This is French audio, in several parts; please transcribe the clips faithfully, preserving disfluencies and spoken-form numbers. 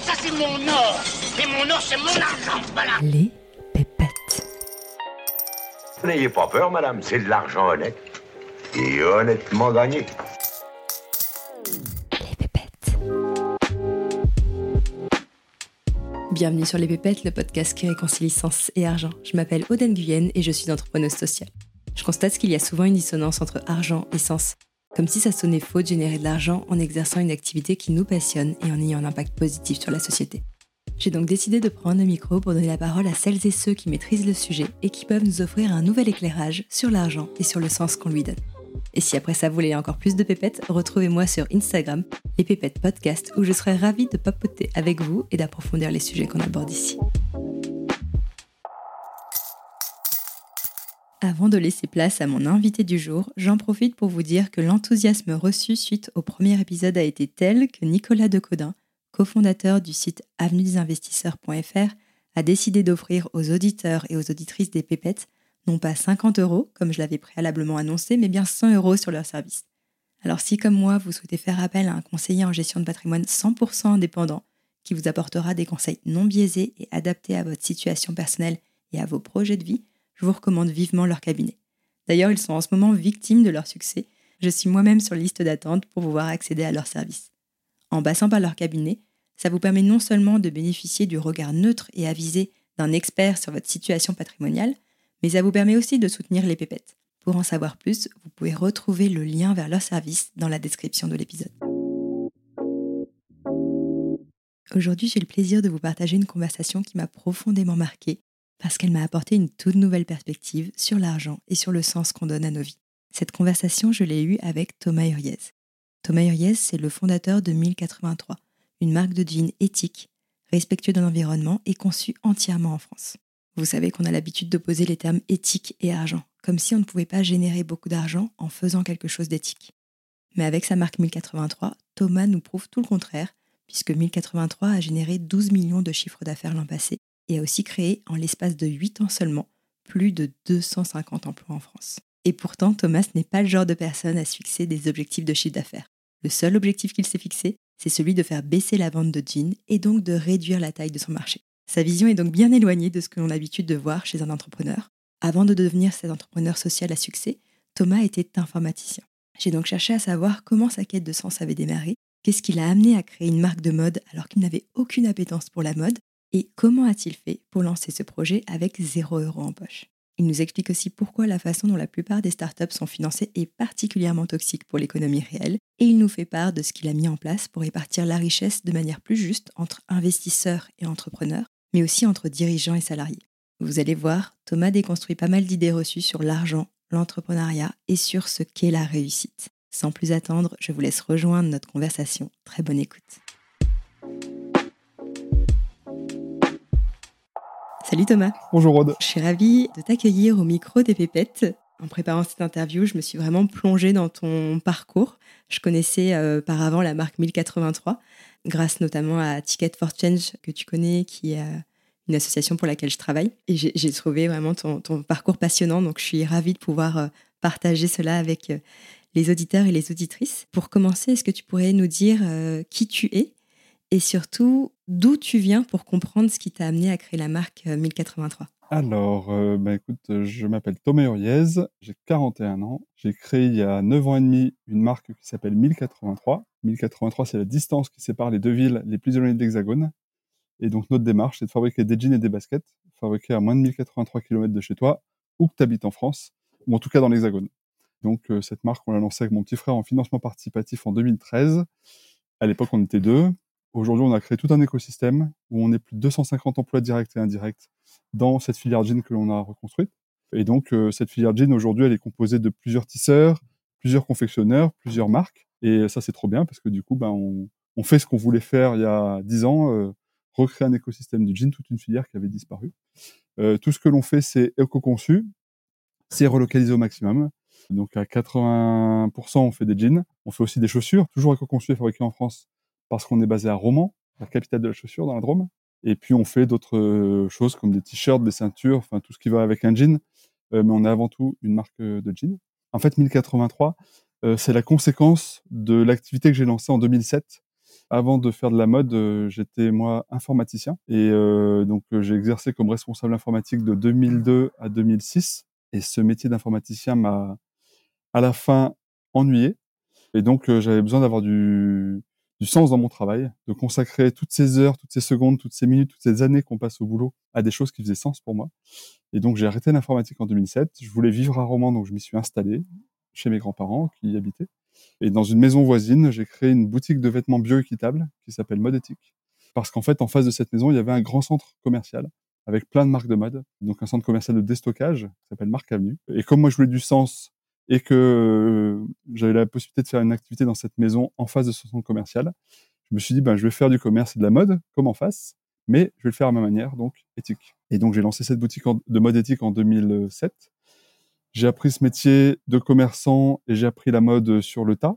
Ça c'est mon or, et mon or c'est mon argent, voilà. Les pépettes. N'ayez pas peur madame, c'est de l'argent honnête, et honnêtement gagné. Bienvenue sur Les Pépettes, le podcast qui réconcilie sens et argent. Je m'appelle Auden Guyenne et je suis une entrepreneuse sociale. Je constate qu'il y a souvent une dissonance entre argent et sens, comme si ça sonnait faux de générer de l'argent en exerçant une activité qui nous passionne et en ayant un impact positif sur la société. J'ai donc décidé de prendre le micro pour donner la parole à celles et ceux qui maîtrisent le sujet et qui peuvent nous offrir un nouvel éclairage sur l'argent et sur le sens qu'on lui donne. Et si après ça vous voulez encore plus de pépettes, retrouvez-moi sur Instagram, les pépettes podcast, où je serai ravie de papoter avec vous et d'approfondir les sujets qu'on aborde ici. Avant de laisser place à mon invité du jour, j'en profite pour vous dire que l'enthousiasme reçu suite au premier épisode a été tel que Nicolas Decaudin, cofondateur du site Avenue Des Investisseurs point F R, a décidé d'offrir aux auditeurs et aux auditrices des pépettes non pas cinquante euros, comme je l'avais préalablement annoncé, mais bien cent euros sur leur service. Alors si, comme moi, vous souhaitez faire appel à un conseiller en gestion de patrimoine cent pour cent indépendant, qui vous apportera des conseils non biaisés et adaptés à votre situation personnelle et à vos projets de vie, je vous recommande vivement leur cabinet. D'ailleurs, ils sont en ce moment victimes de leur succès. Je suis moi-même sur liste d'attente pour pouvoir accéder à leur service. En passant par leur cabinet, ça vous permet non seulement de bénéficier du regard neutre et avisé d'un expert sur votre situation patrimoniale, mais ça vous permet aussi de soutenir les pépettes. Pour en savoir plus, vous pouvez retrouver le lien vers leur service dans la description de l'épisode. Aujourd'hui, j'ai le plaisir de vous partager une conversation qui m'a profondément marquée parce qu'elle m'a apporté une toute nouvelle perspective sur l'argent et sur le sens qu'on donne à nos vies. Cette conversation, je l'ai eue avec Thomas Huriez. Thomas Huriez, c'est le fondateur de mille quatre-vingt-trois, une marque de jeans éthique, respectueux de l'environnement et conçue entièrement en France. Vous savez qu'on a l'habitude d'opposer les termes éthique et argent, comme si on ne pouvait pas générer beaucoup d'argent en faisant quelque chose d'éthique. Mais avec sa marque mille quatre-vingt-trois, Thomas nous prouve tout le contraire, puisque mille quatre-vingt-trois a généré douze millions de chiffres d'affaires l'an passé et a aussi créé, en l'espace de huit ans seulement, plus de deux cent cinquante emplois en France. Et pourtant, Thomas n'est pas le genre de personne à se fixer des objectifs de chiffre d'affaires. Le seul objectif qu'il s'est fixé, c'est celui de faire baisser la vente de jeans et donc de réduire la taille de son marché. Sa vision est donc bien éloignée de ce que l'on a l'habitude de voir chez un entrepreneur. Avant de devenir cet entrepreneur social à succès, Thomas était informaticien. J'ai donc cherché à savoir comment sa quête de sens avait démarré, qu'est-ce qui l'a amené à créer une marque de mode alors qu'il n'avait aucune appétence pour la mode, et comment a-t-il fait pour lancer ce projet avec zéro euro en poche. Il nous explique aussi pourquoi la façon dont la plupart des startups sont financées est particulièrement toxique pour l'économie réelle, et il nous fait part de ce qu'il a mis en place pour répartir la richesse de manière plus juste entre investisseurs et entrepreneurs, mais aussi entre dirigeants et salariés. Vous allez voir, Thomas déconstruit pas mal d'idées reçues sur l'argent, l'entrepreneuriat et sur ce qu'est la réussite. Sans plus attendre, je vous laisse rejoindre notre conversation. Très bonne écoute. Salut Thomas. Bonjour Rod. Je suis ravie de t'accueillir au micro des pépettes. En préparant cette interview, je me suis vraiment plongée dans ton parcours. Je connaissais euh, par avant la marque mille quatre-vingt-trois, grâce notamment à Ticket for Change, que tu connais, qui est une association pour laquelle je travaille. Et j'ai, j'ai trouvé vraiment ton, ton parcours passionnant, donc je suis ravie de pouvoir partager cela avec les auditeurs et les auditrices. Pour commencer, est-ce que tu pourrais nous dire euh, qui tu es et surtout d'où tu viens pour comprendre ce qui t'a amené à créer la marque mille quatre-vingt-trois? Alors, euh, bah écoute, je m'appelle Thomas Huriez, j'ai quarante et un ans. J'ai créé il y a neuf ans et demi une marque qui s'appelle mille quatre-vingt-trois. mille quatre-vingt-trois, c'est la distance qui sépare les deux villes les plus éloignées de l'Hexagone. Et donc, notre démarche, c'est de fabriquer des jeans et des baskets, fabriqués à moins de mille quatre-vingt-trois kilomètres de chez toi, où que tu habites en France, ou en tout cas dans l'Hexagone. Donc, euh, cette marque, on l'a lancée avec mon petit frère en financement participatif en deux mille treize. À l'époque, on était deux. Aujourd'hui, on a créé tout un écosystème où on est plus de deux cent cinquante emplois directs et indirects dans cette filière jean que l'on a reconstruite. Et donc, euh, cette filière jean, aujourd'hui, elle est composée de plusieurs tisseurs, plusieurs confectionneurs, plusieurs marques. Et ça, c'est trop bien parce que du coup, ben, on, on fait ce qu'on voulait faire il y a dix ans, euh, recréer un écosystème du jean, toute une filière qui avait disparu. Euh, tout ce que l'on fait, c'est éco-conçu, c'est relocalisé au maximum. Donc, à quatre-vingts pour cent, on fait des jeans. On fait aussi des chaussures, toujours éco-conçues et fabriquées en France parce qu'on est basé à Romans, la capitale de la chaussure, dans la Drôme. Et puis, on fait d'autres choses comme des t-shirts, des ceintures, enfin tout ce qui va avec un jean. Euh, mais on est avant tout une marque de jean. En fait, mille quatre-vingt-trois, euh, c'est la conséquence de l'activité que j'ai lancée en deux mille sept. Avant de faire de la mode, euh, j'étais moi informaticien et euh, donc euh, j'ai exercé comme responsable informatique de deux mille deux à deux mille six. Et ce métier d'informaticien m'a à la fin ennuyé. Et donc euh, j'avais besoin d'avoir du, du sens dans mon travail, de consacrer toutes ces heures, toutes ces secondes, toutes ces minutes, toutes ces années qu'on passe au boulot à des choses qui faisaient sens pour moi. Et donc j'ai arrêté l'informatique en deux mille sept. Je voulais vivre à Romans, donc je m'y suis installé chez mes grands-parents qui y habitaient. Et dans une maison voisine, j'ai créé une boutique de vêtements bio-équitables qui s'appelle Mode Éthique. Parce qu'en fait, en face de cette maison, il y avait un grand centre commercial avec plein de marques de mode. Donc un centre commercial de déstockage qui s'appelle Marques Avenue. Et comme moi, je voulais du sens et que euh, j'avais la possibilité de faire une activité dans cette maison en face de ce centre commercial, je me suis dit, ben, je vais faire du commerce et de la mode comme en face, mais je vais le faire à ma manière, donc éthique. Et donc j'ai lancé cette boutique de Mode Éthique en deux mille sept. J'ai appris ce métier de commerçant et j'ai appris la mode sur le tas.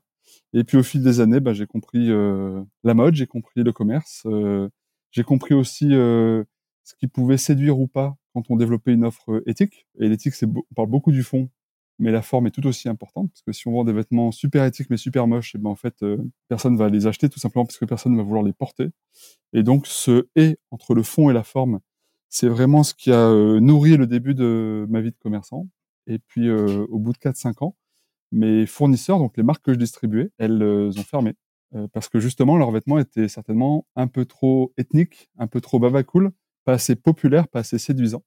Et puis au fil des années, bah, j'ai compris euh, la mode, j'ai compris le commerce, euh, j'ai compris aussi euh, ce qui pouvait séduire ou pas quand on développait une offre éthique. Et l'éthique, c'est on parle beaucoup du fond, mais la forme est tout aussi importante. Parce que si on vend des vêtements super éthiques mais super moches, et ben en fait, euh, personne va les acheter tout simplement parce que personne va vouloir les porter. Et donc ce « et » entre le fond et la forme, c'est vraiment ce qui a euh, nourri le début de ma vie de commerçant. Et puis, euh, au bout de quatre cinq ans, mes fournisseurs, donc les marques que je distribuais, elles euh, ont fermé. Euh, parce que justement, leurs vêtements étaient certainement un peu trop ethniques, un peu trop baba cool, pas assez populaires, pas assez séduisants.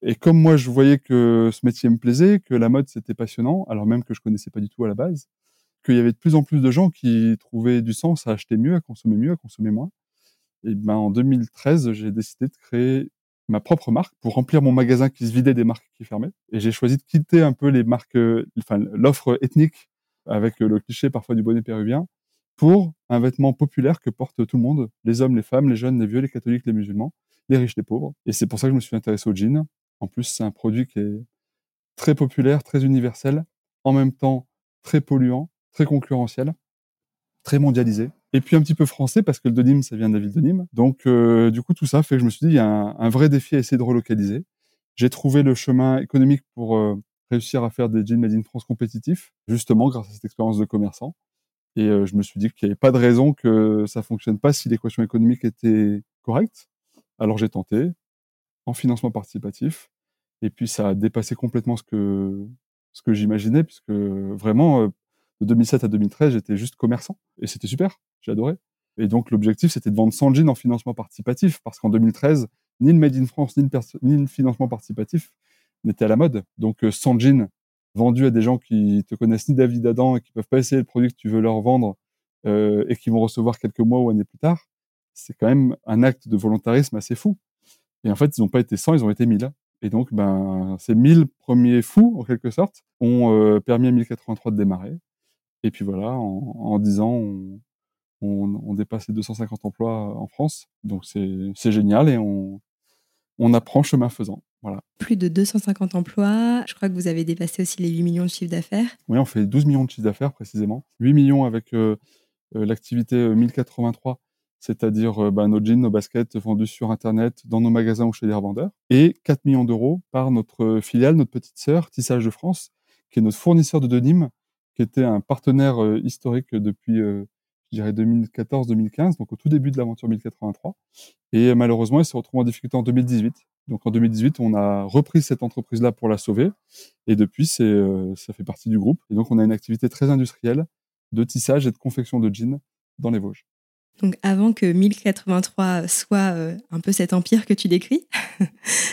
Et comme moi, je voyais que ce métier me plaisait, que la mode, c'était passionnant, alors même que je connaissais pas du tout à la base, qu'il y avait de plus en plus de gens qui trouvaient du sens à acheter mieux, à consommer mieux, à consommer moins. Et ben, en deux mille treize, j'ai décidé de créer ma propre marque pour remplir mon magasin qui se vidait des marques qui fermaient. Et j'ai choisi de quitter un peu les marques, enfin, l'offre ethnique avec le cliché parfois du bonnet péruvien pour un vêtement populaire que porte tout le monde, les hommes, les femmes, les jeunes, les vieux, les catholiques, les musulmans, les riches, les pauvres. Et c'est pour ça que je me suis intéressé au jean. En plus, c'est un produit qui est très populaire, très universel, en même temps très polluant, très concurrentiel, très mondialisé. Et puis un petit peu français, parce que le de Nîmes, ça vient de la ville de Nîmes. Donc, euh, du coup, tout ça fait que je me suis dit, il y a un, un vrai défi à essayer de relocaliser. J'ai trouvé le chemin économique pour euh, réussir à faire des jeans Made in France compétitifs, justement grâce à cette expérience de commerçant. Et euh, je me suis dit qu'il n'y avait pas de raison que ça ne fonctionne pas si l'équation économique était correcte. Alors j'ai tenté, en financement participatif. Et puis ça a dépassé complètement ce que, ce que j'imaginais, puisque vraiment... Euh, de deux mille sept à deux mille treize, j'étais juste commerçant. Et c'était super, j'ai adoré. Et donc, l'objectif, c'était de vendre cent jeans en financement participatif. Parce qu'en deux mille treize, ni le Made in France, ni le, pers- ni le financement participatif n'étaient à la mode. Donc, cent jeans vendus à des gens qui te connaissent ni David Adam et qui peuvent pas essayer le produit que tu veux leur vendre euh, et qui vont recevoir quelques mois ou années plus tard, c'est quand même un acte de volontarisme assez fou. Et en fait, ils n'ont pas été cent, ils ont été mille. Et donc, ben, ces mille premiers fous, en quelque sorte, ont euh, permis à mille quatre-vingt-trois de démarrer. Et puis voilà, en, en dix ans, on, on, on dépasse les deux cent cinquante emplois en France. Donc c'est, c'est génial et on, on apprend chemin faisant. Voilà. Plus de deux cent cinquante emplois. Je crois que vous avez dépassé aussi les huit millions de chiffres d'affaires. Oui, on fait douze millions de chiffres d'affaires précisément. huit millions avec euh, l'activité mille quatre-vingt-trois, c'est-à-dire euh, bah, nos jeans, nos baskets vendus sur Internet, dans nos magasins ou chez les revendeurs. Et quatre millions d'euros par notre filiale, notre petite sœur, Tissage de France, qui est notre fournisseur de denim, qui était un partenaire euh, historique depuis, euh, je dirais, deux mille quatorze deux mille quinze, donc au tout début de l'aventure mille quatre-vingt-trois. Et euh, malheureusement, il s'est retrouvé en difficulté en deux mille dix-huit. Donc en deux mille dix-huit, on a repris cette entreprise-là pour la sauver. Et depuis, c'est, euh, ça fait partie du groupe. Et donc, on a une activité très industrielle de tissage et de confection de jeans dans les Vosges. Donc avant que mille quatre-vingt-trois soit euh, un peu cet empire que tu décris,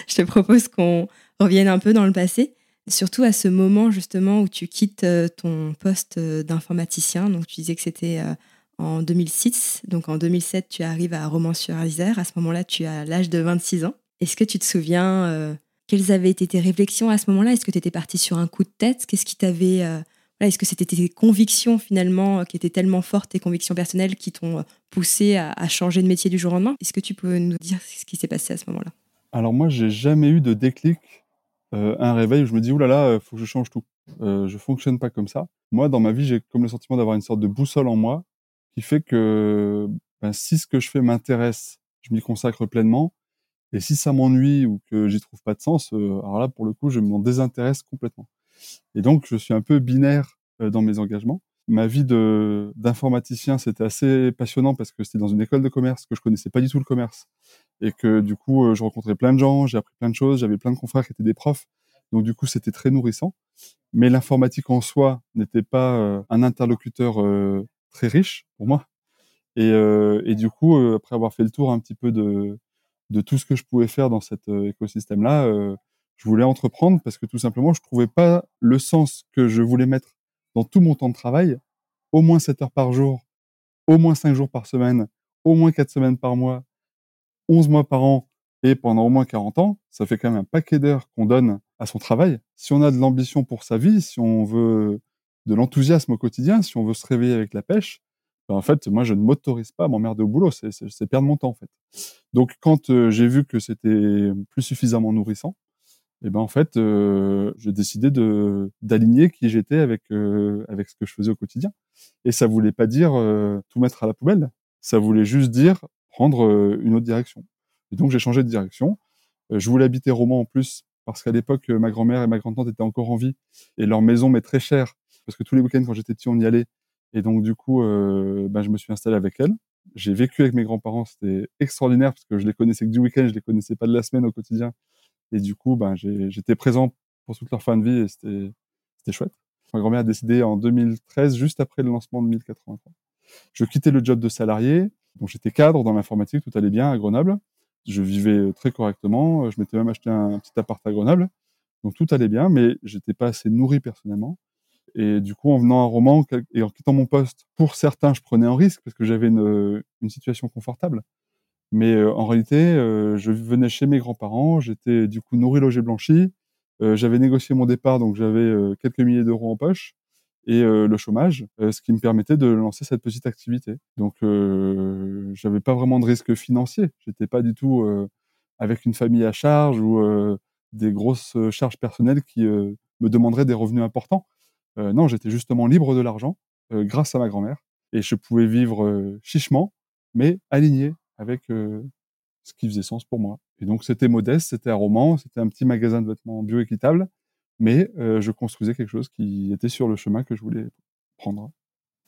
je te propose qu'on revienne un peu dans le passé. Surtout à ce moment justement où tu quittes ton poste d'informaticien, donc tu disais que c'était en deux mille six, donc en deux mille sept tu arrives à Romans-sur-Isère, à ce moment-là tu as l'âge de vingt-six ans. Est-ce que tu te souviens, euh, quelles avaient été tes réflexions à ce moment-là? Est-ce que tu étais parti sur un coup de tête? Qu'est-ce qui t'avait, euh, voilà, est-ce que c'était tes convictions finalement qui étaient tellement fortes, tes convictions personnelles qui t'ont poussé à, à changer de métier du jour au lendemain? Est-ce que tu peux nous dire ce qui s'est passé à ce moment-là? Alors moi j'ai jamais eu de déclic. Euh, un réveil où je me dis « Ouh là là, il faut que je change tout. Euh, je fonctionne pas comme ça. » Moi, dans ma vie, j'ai comme le sentiment d'avoir une sorte de boussole en moi qui fait que ben, si ce que je fais m'intéresse, je m'y consacre pleinement. Et si ça m'ennuie ou que j'y trouve pas de sens, euh, alors là, pour le coup, je m'en désintéresse complètement. Et donc, je suis un peu binaire euh, dans mes engagements. Ma vie de, d'informaticien, c'était assez passionnant parce que c'était dans une école de commerce, que je connaissais pas du tout le commerce. Et que du coup, euh, je rencontrais plein de gens, j'ai appris plein de choses, j'avais plein de confrères qui étaient des profs. Donc du coup, c'était très nourrissant. Mais l'informatique en soi n'était pas euh, un interlocuteur euh, très riche pour moi. Et, euh, et du coup, euh, après avoir fait le tour un petit peu de, de tout ce que je pouvais faire dans cet euh, écosystème-là, euh, je voulais entreprendre parce que tout simplement, je trouvais pas le sens que je voulais mettre dans tout mon temps de travail, au moins sept heures par jour, au moins cinq jours par semaine, au moins quatre semaines par mois, onze mois par an et pendant au moins quarante ans. Ça fait quand même un paquet d'heures qu'on donne à son travail. Si on a de l'ambition pour sa vie, si on veut de l'enthousiasme au quotidien, si on veut se réveiller avec la pêche, ben en fait, moi, je ne m'autorise pas à m'emmerder au boulot. C'est, c'est, c'est perdre mon temps, en fait. Donc, quand euh, j'ai vu que c'était plus suffisamment nourrissant, et eh ben en fait, euh, j'ai décidé de d'aligner qui j'étais avec euh, avec ce que je faisais au quotidien. Et ça voulait pas dire euh, tout mettre à la poubelle. Ça voulait juste dire prendre euh, une autre direction. Et donc j'ai changé de direction. Euh, je voulais habiter Romans en plus parce qu'à l'époque euh, ma grand-mère et ma grand-tante étaient encore en vie et leur maison m'est très chère parce que tous les week-ends quand j'étais petit on y allait. Et donc du coup, euh, ben je me suis installé avec elles. J'ai vécu avec mes grands-parents, c'était extraordinaire parce que je les connaissais que du week-end, je les connaissais pas de la semaine au quotidien. Et du coup, ben, j'ai, j'étais présent pour toute leur fin de vie et c'était, c'était chouette. Ma grand-mère a décédé en deux mille treize, juste après le lancement de mille quatre-vingt-trois. Je quittais le job de salarié, donc j'étais cadre dans l'informatique, tout allait bien à Grenoble. Je vivais très correctement, je m'étais même acheté un petit appart à Grenoble. Donc tout allait bien, mais j'étais pas assez nourri personnellement. Et du coup, en venant à Romans et en quittant mon poste, pour certains, je prenais un risque parce que j'avais une, une situation confortable. Mais euh, en réalité, euh, je venais chez mes grands-parents, j'étais du coup nourri, logé, blanchi. Euh, j'avais négocié mon départ, donc j'avais euh, quelques milliers d'euros en poche et euh, le chômage, euh, ce qui me permettait de lancer cette petite activité. Donc, euh, j'avais pas vraiment de risque financier. J'étais pas du tout euh, avec une famille à charge ou euh, des grosses charges personnelles qui euh, me demanderaient des revenus importants. Euh, non, j'étais justement libre de l'argent euh, grâce à ma grand-mère et je pouvais vivre euh, chichement, mais aligné, avec euh, ce qui faisait sens pour moi. Et donc, c'était modeste, c'était à Romans, c'était un petit magasin de vêtements bio-équitables, mais euh, je construisais quelque chose qui était sur le chemin que je voulais prendre.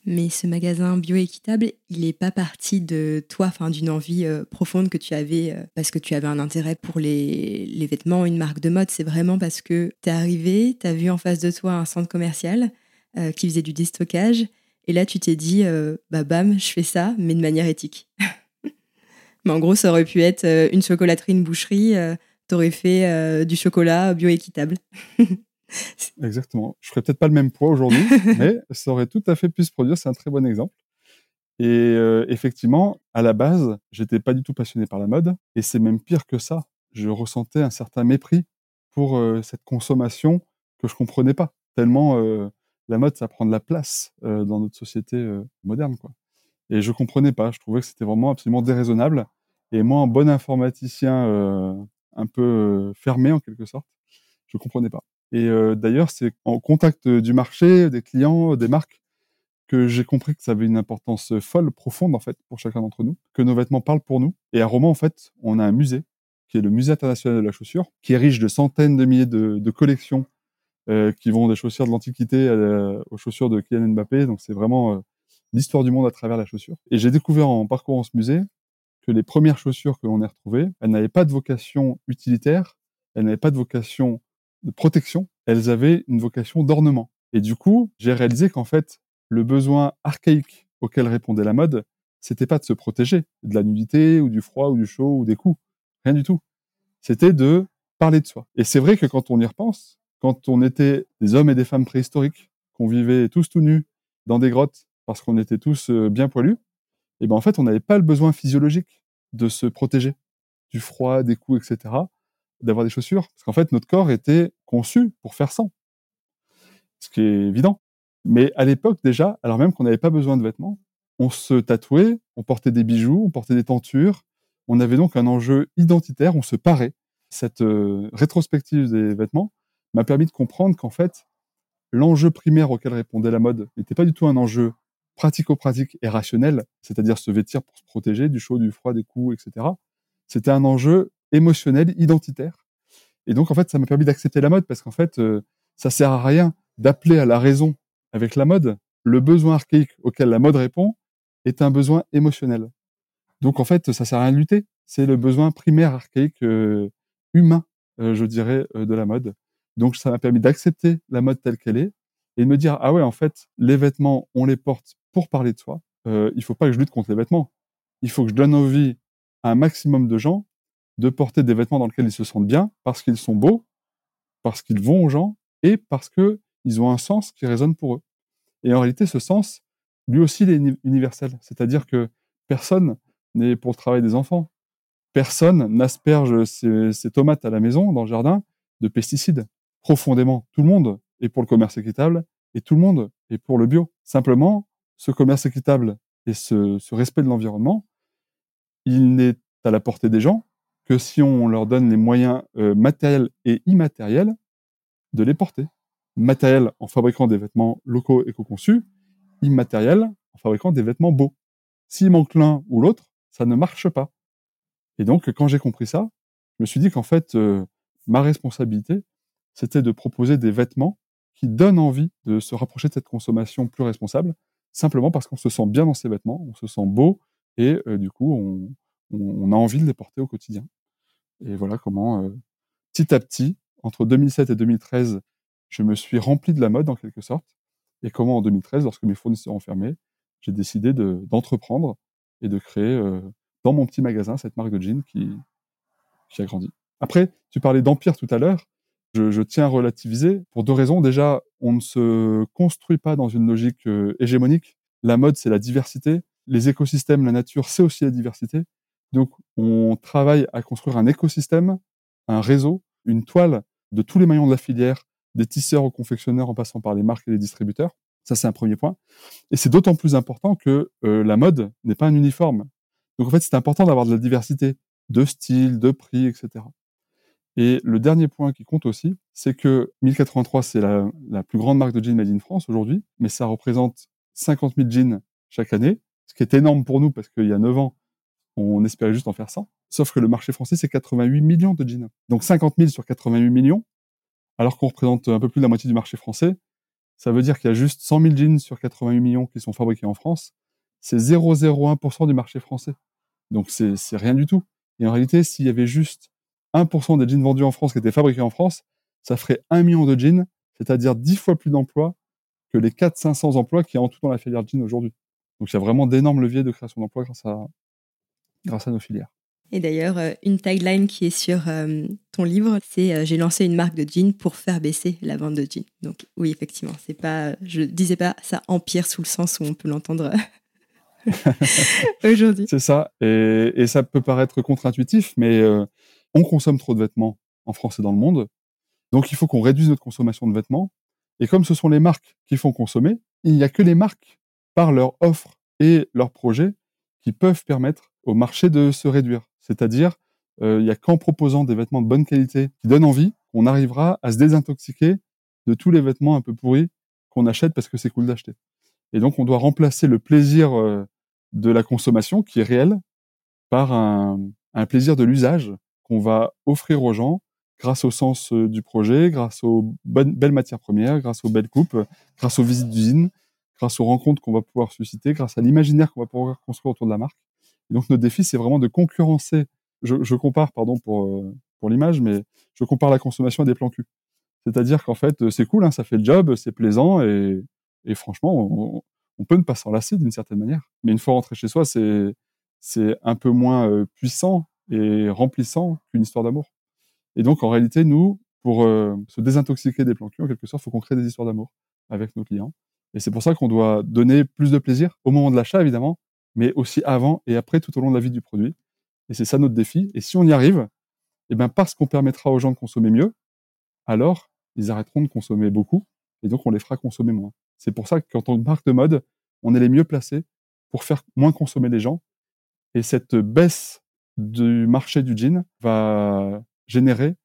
Mais ce magasin bio-équitable, il n'est pas parti de toi, enfin, d'une envie euh, profonde que tu avais, euh, parce que tu avais un intérêt pour les, les vêtements, une marque de mode. C'est vraiment parce que tu es arrivé, tu as vu en face de toi un centre commercial euh, qui faisait du déstockage, et là, tu t'es dit, euh, bah bam, je fais ça, mais de manière éthique. Mais en gros, ça aurait pu être une chocolaterie, une boucherie. Euh, t'aurais fait euh, du chocolat bioéquitable. Exactement. Je ferais peut-être pas le même poids aujourd'hui, mais ça aurait tout à fait pu se produire. C'est un très bon exemple. Et euh, effectivement, à la base, j'étais pas du tout passionné par la mode. Et c'est même pire que ça. Je ressentais un certain mépris pour euh, cette consommation que je comprenais pas. Tellement euh, la mode, ça prend de la place euh, dans notre société euh, moderne, quoi. Et je comprenais pas. Je trouvais que c'était vraiment absolument déraisonnable. Et moi, un bon informaticien euh, un peu fermé en quelque sorte, je comprenais pas. Et euh, d'ailleurs, c'est en contact du marché, des clients, des marques, que j'ai compris que ça avait une importance folle, profonde en fait, pour chacun d'entre nous, que nos vêtements parlent pour nous. Et à Romans, en fait, on a un musée, qui est le Musée international de la chaussure, qui est riche de centaines de milliers de, de collections, euh, qui vont des chaussures de l'Antiquité à, euh, aux chaussures de Kylian Mbappé. Donc c'est vraiment euh, l'histoire du monde à travers la chaussure. Et j'ai découvert en parcourant ce musée que les premières chaussures que l'on a retrouvées, elles n'avaient pas de vocation utilitaire, elles n'avaient pas de vocation de protection, elles avaient une vocation d'ornement. Et du coup, j'ai réalisé qu'en fait, le besoin archaïque auquel répondait la mode, c'était pas de se protéger de la nudité ou du froid ou du chaud ou des coups, rien du tout. C'était de parler de soi. Et c'est vrai que quand on y repense, quand on était des hommes et des femmes préhistoriques, qu'on vivait tous tout nus dans des grottes parce qu'on était tous bien poilus, et ben en fait, on n'avait pas le besoin physiologique de se protéger du froid, des coups, et cetera, d'avoir des chaussures. Parce qu'en fait, notre corps était conçu pour faire sans, ce qui est évident. Mais à l'époque, déjà, alors même qu'on n'avait pas besoin de vêtements, on se tatouait, on portait des bijoux, on portait des tentures. On avait donc un enjeu identitaire, on se parait. Cette euh, rétrospective des vêtements m'a permis de comprendre qu'en fait, l'enjeu primaire auquel répondait la mode n'était pas du tout un enjeu pratico-pratique et rationnel, c'est-à-dire se vêtir pour se protéger du chaud, du froid, des coups, et cetera. C'était un enjeu émotionnel, identitaire. Et donc, en fait, ça m'a permis d'accepter la mode parce qu'en fait, euh, ça sert à rien d'appeler à la raison avec la mode. Le besoin archaïque auquel la mode répond est un besoin émotionnel. Donc, en fait, ça sert à rien de lutter. C'est le besoin primaire archaïque euh, humain, euh, je dirais, euh, de la mode. Donc, ça m'a permis d'accepter la mode telle qu'elle est et de me dire, ah ouais, en fait, les vêtements, on les porte pour parler de soi. Euh, il ne faut pas que je lutte contre les vêtements. Il faut que je donne envie à un maximum de gens de porter des vêtements dans lesquels ils se sentent bien parce qu'ils sont beaux, parce qu'ils vont aux gens et parce qu'ils ont un sens qui résonne pour eux. Et en réalité, ce sens, lui aussi, il est universel. C'est-à-dire que personne n'est pour le travail des enfants. Personne n'asperge ses, ses tomates à la maison, dans le jardin, de pesticides. Profondément, tout le monde est pour le commerce équitable et tout le monde est pour le bio. Simplement, ce commerce équitable et ce, ce respect de l'environnement, il n'est à la portée des gens que si on leur donne les moyens euh, matériels et immatériels de les porter. Matériel en fabriquant des vêtements locaux éco-conçus, immatériel en fabriquant des vêtements beaux. S'il manque l'un ou l'autre, ça ne marche pas. Et donc, quand j'ai compris ça, je me suis dit qu'en fait, euh, ma responsabilité, c'était de proposer des vêtements qui donnent envie de se rapprocher de cette consommation plus responsable, simplement parce qu'on se sent bien dans ces vêtements, on se sent beau, et euh, du coup, on, on, on a envie de les porter au quotidien. Et voilà comment, euh, petit à petit, entre deux mille sept et deux mille treize, je me suis rempli de la mode, en quelque sorte. Et comment, en deux mille treize, lorsque mes fournisseurs ont fermé, j'ai décidé de, d'entreprendre et de créer euh, dans mon petit magasin cette marque de jeans qui, qui a grandi. Après, tu parlais d'empire tout à l'heure. Je, je tiens à relativiser pour deux raisons. Déjà, on ne se construit pas dans une logique euh, hégémonique. La mode, c'est la diversité. Les écosystèmes, la nature, c'est aussi la diversité. Donc, on travaille à construire un écosystème, un réseau, une toile de tous les maillons de la filière, des tisseurs aux confectionneurs en passant par les marques et les distributeurs. Ça, c'est un premier point. Et c'est d'autant plus important que euh, la mode n'est pas un uniforme. Donc, en fait, c'est important d'avoir de la diversité de style, de prix, et cetera. Et le dernier point qui compte aussi, c'est que mille quatre-vingt-trois, c'est la, la plus grande marque de jeans made in France aujourd'hui, mais ça représente cinquante mille jeans chaque année, ce qui est énorme pour nous parce qu'il y a neuf ans, on espérait juste en faire cent. Sauf que le marché français, c'est quatre-vingt-huit millions de jeans. Donc, cinquante mille sur quatre-vingt-huit millions, alors qu'on représente un peu plus de la moitié du marché français, ça veut dire qu'il y a juste cent mille jeans sur quatre-vingt-huit millions qui sont fabriqués en France. C'est zéro virgule zéro un pour cent du marché français. Donc, c'est, c'est rien du tout. Et en réalité, s'il y avait juste un pour cent des jeans vendus en France qui étaient fabriqués en France, ça ferait un million de jeans, c'est-à-dire dix fois plus d'emplois que les quatre cents à cinq cents emplois qu'il y a en tout dans la filière jeans aujourd'hui. Donc, il y a vraiment d'énormes leviers de création d'emplois grâce à, grâce à nos filières. Et d'ailleurs, une tagline qui est sur euh, ton livre, c'est euh, « J'ai lancé une marque de jeans pour faire baisser la vente de jeans ». Donc oui, effectivement, c'est pas, je ne disais pas ça empire sous le sens où on peut l'entendre aujourd'hui. C'est ça, et, et ça peut paraître contre-intuitif, mais euh, on consomme trop de vêtements en France et dans le monde, donc il faut qu'on réduise notre consommation de vêtements. Et comme ce sont les marques qui font consommer, il n'y a que les marques, par leur offre et leur projet, qui peuvent permettre au marché de se réduire. C'est-à-dire, euh, il n'y a qu'en proposant des vêtements de bonne qualité qui donnent envie, on arrivera à se désintoxiquer de tous les vêtements un peu pourris qu'on achète parce que c'est cool d'acheter. Et donc, on doit remplacer le plaisir euh, de la consommation, qui est réel, par un, un plaisir de l'usage qu'on va offrir aux gens grâce au sens euh, du projet, grâce aux bonnes, belles matières premières, grâce aux belles coupes, grâce aux visites d'usine, grâce aux rencontres qu'on va pouvoir susciter, grâce à l'imaginaire qu'on va pouvoir construire autour de la marque. Et donc, notre défi, c'est vraiment de concurrencer. Je, je compare, pardon pour, euh, pour l'image, mais je compare la consommation à des plans cul. C'est-à-dire qu'en fait, c'est cool, hein, ça fait le job, c'est plaisant, et, et franchement, on, on peut ne pas s'en lasser d'une certaine manière. Mais une fois rentré chez soi, c'est, c'est un peu moins euh, puissant et remplissant qu'une histoire d'amour. Et donc, en réalité, nous, pour euh, se désintoxiquer des plans cul, en quelque sorte, il faut qu'on crée des histoires d'amour avec nos clients. Et c'est pour ça qu'on doit donner plus de plaisir au moment de l'achat, évidemment, mais aussi avant et après, tout au long de la vie du produit. Et c'est ça notre défi. Et si on y arrive, eh ben parce qu'on permettra aux gens de consommer mieux, alors ils arrêteront de consommer beaucoup et donc on les fera consommer moins. C'est pour ça qu'en tant que marque de mode, on est les mieux placés pour faire moins consommer les gens. Et cette baisse du marché du jean va générer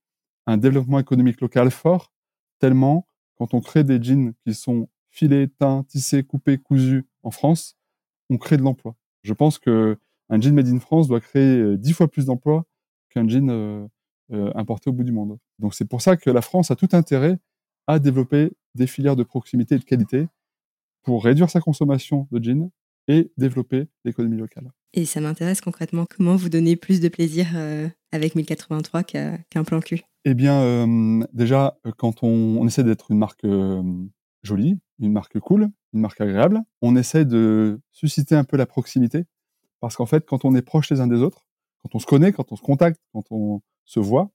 un développement économique local fort, tellement quand on crée des jeans qui sont filés, teints, tissés, coupés, cousus en France, on crée de l'emploi. Je pense qu'un jean made in France doit créer dix fois plus d'emplois qu'un jean euh, euh, importé au bout du monde. Donc, c'est pour ça que la France a tout intérêt à développer des filières de proximité et de qualité pour réduire sa consommation de gin et développer l'économie locale. Et ça m'intéresse concrètement, comment vous donnez plus de plaisir euh, avec mille quatre-vingt-trois qu'à, qu'un plan cul? Eh bien, euh, déjà, quand on, on essaie d'être une marque euh, jolie, une marque cool, une marque agréable, on essaie de susciter un peu la proximité. Parce qu'en fait, quand on est proche les uns des autres, quand on se connaît, quand on se contacte, quand on se voit,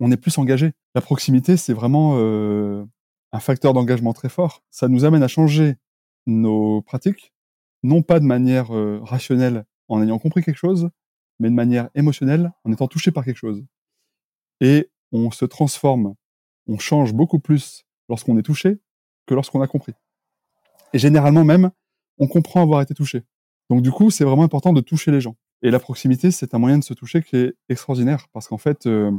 on est plus engagé. La proximité, c'est vraiment euh, un facteur d'engagement très fort. Ça nous amène à changer nos pratiques, non pas de manière euh, rationnelle en ayant compris quelque chose, mais de manière émotionnelle en étant touché par quelque chose. Et on se transforme, on change beaucoup plus lorsqu'on est touché que lorsqu'on a compris. Et généralement même, on comprend avoir été touché. Donc du coup, c'est vraiment important de toucher les gens. Et la proximité, c'est un moyen de se toucher qui est extraordinaire, parce qu'en fait... Euh,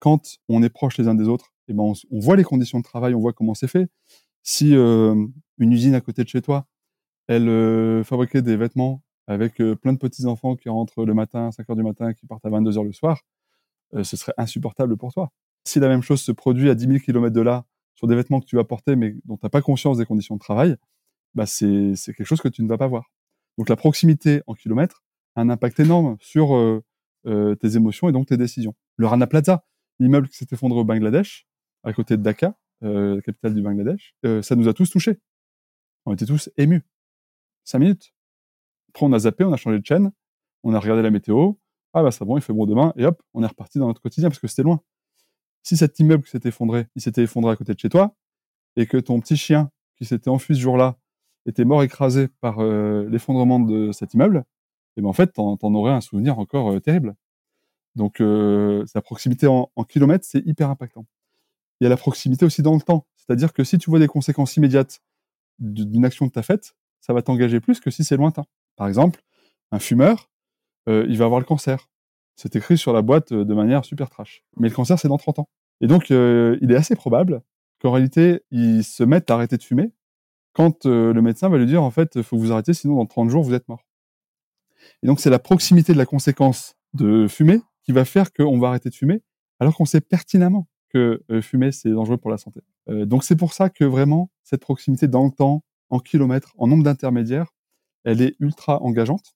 Quand on est proche les uns des autres, eh ben on, on voit les conditions de travail, on voit comment c'est fait. Si euh, une usine à côté de chez toi, elle euh, fabriquait des vêtements avec euh, plein de petits-enfants qui rentrent le matin à cinq heures du matin et qui partent à vingt-deux heures le soir, euh, ce serait insupportable pour toi. Si la même chose se produit à dix mille kilomètres de là, sur des vêtements que tu vas porter mais dont tu n'as pas conscience des conditions de travail, bah c'est, c'est quelque chose que tu ne vas pas voir. Donc la proximité en kilomètres a un impact énorme sur euh, euh, tes émotions et donc tes décisions. Le Rana Plaza, l'immeuble qui s'est effondré au Bangladesh, à côté de Dhaka, euh, capitale du Bangladesh, euh, ça nous a tous touchés. On était tous émus. Cinq minutes. Après, on a zappé, on a changé de chaîne, on a regardé la météo. Ah bah c'est bon, il fait bon demain, et hop, on est reparti dans notre quotidien parce que c'était loin. Si cet immeuble qui s'était effondré, il s'était effondré à côté de chez toi, et que ton petit chien qui s'était enfui ce jour-là était mort écrasé par euh, l'effondrement de cet immeuble, et ben en fait, t'en, t'en aurais un souvenir encore euh, terrible. Donc, euh, la proximité en, en kilomètres, c'est hyper impactant. Il y a la proximité aussi dans le temps. C'est-à-dire que si tu vois des conséquences immédiates d'une action que tu as faite, ça va t'engager plus que si c'est lointain. Par exemple, un fumeur, euh, il va avoir le cancer. C'est écrit sur la boîte de manière super trash. Mais le cancer, c'est dans trente ans. Et donc, euh, il est assez probable qu'en réalité, ils se mettent à arrêter de fumer quand euh, le médecin va lui dire, en fait, il faut vous arrêter, sinon dans trente jours, vous êtes mort. Et donc, c'est la proximité de la conséquence de fumer qui va faire qu'on va arrêter de fumer, alors qu'on sait pertinemment que euh, fumer, c'est dangereux pour la santé. Euh, donc, c'est pour ça que vraiment, cette proximité dans le temps, en kilomètres, en nombre d'intermédiaires, elle est ultra engageante.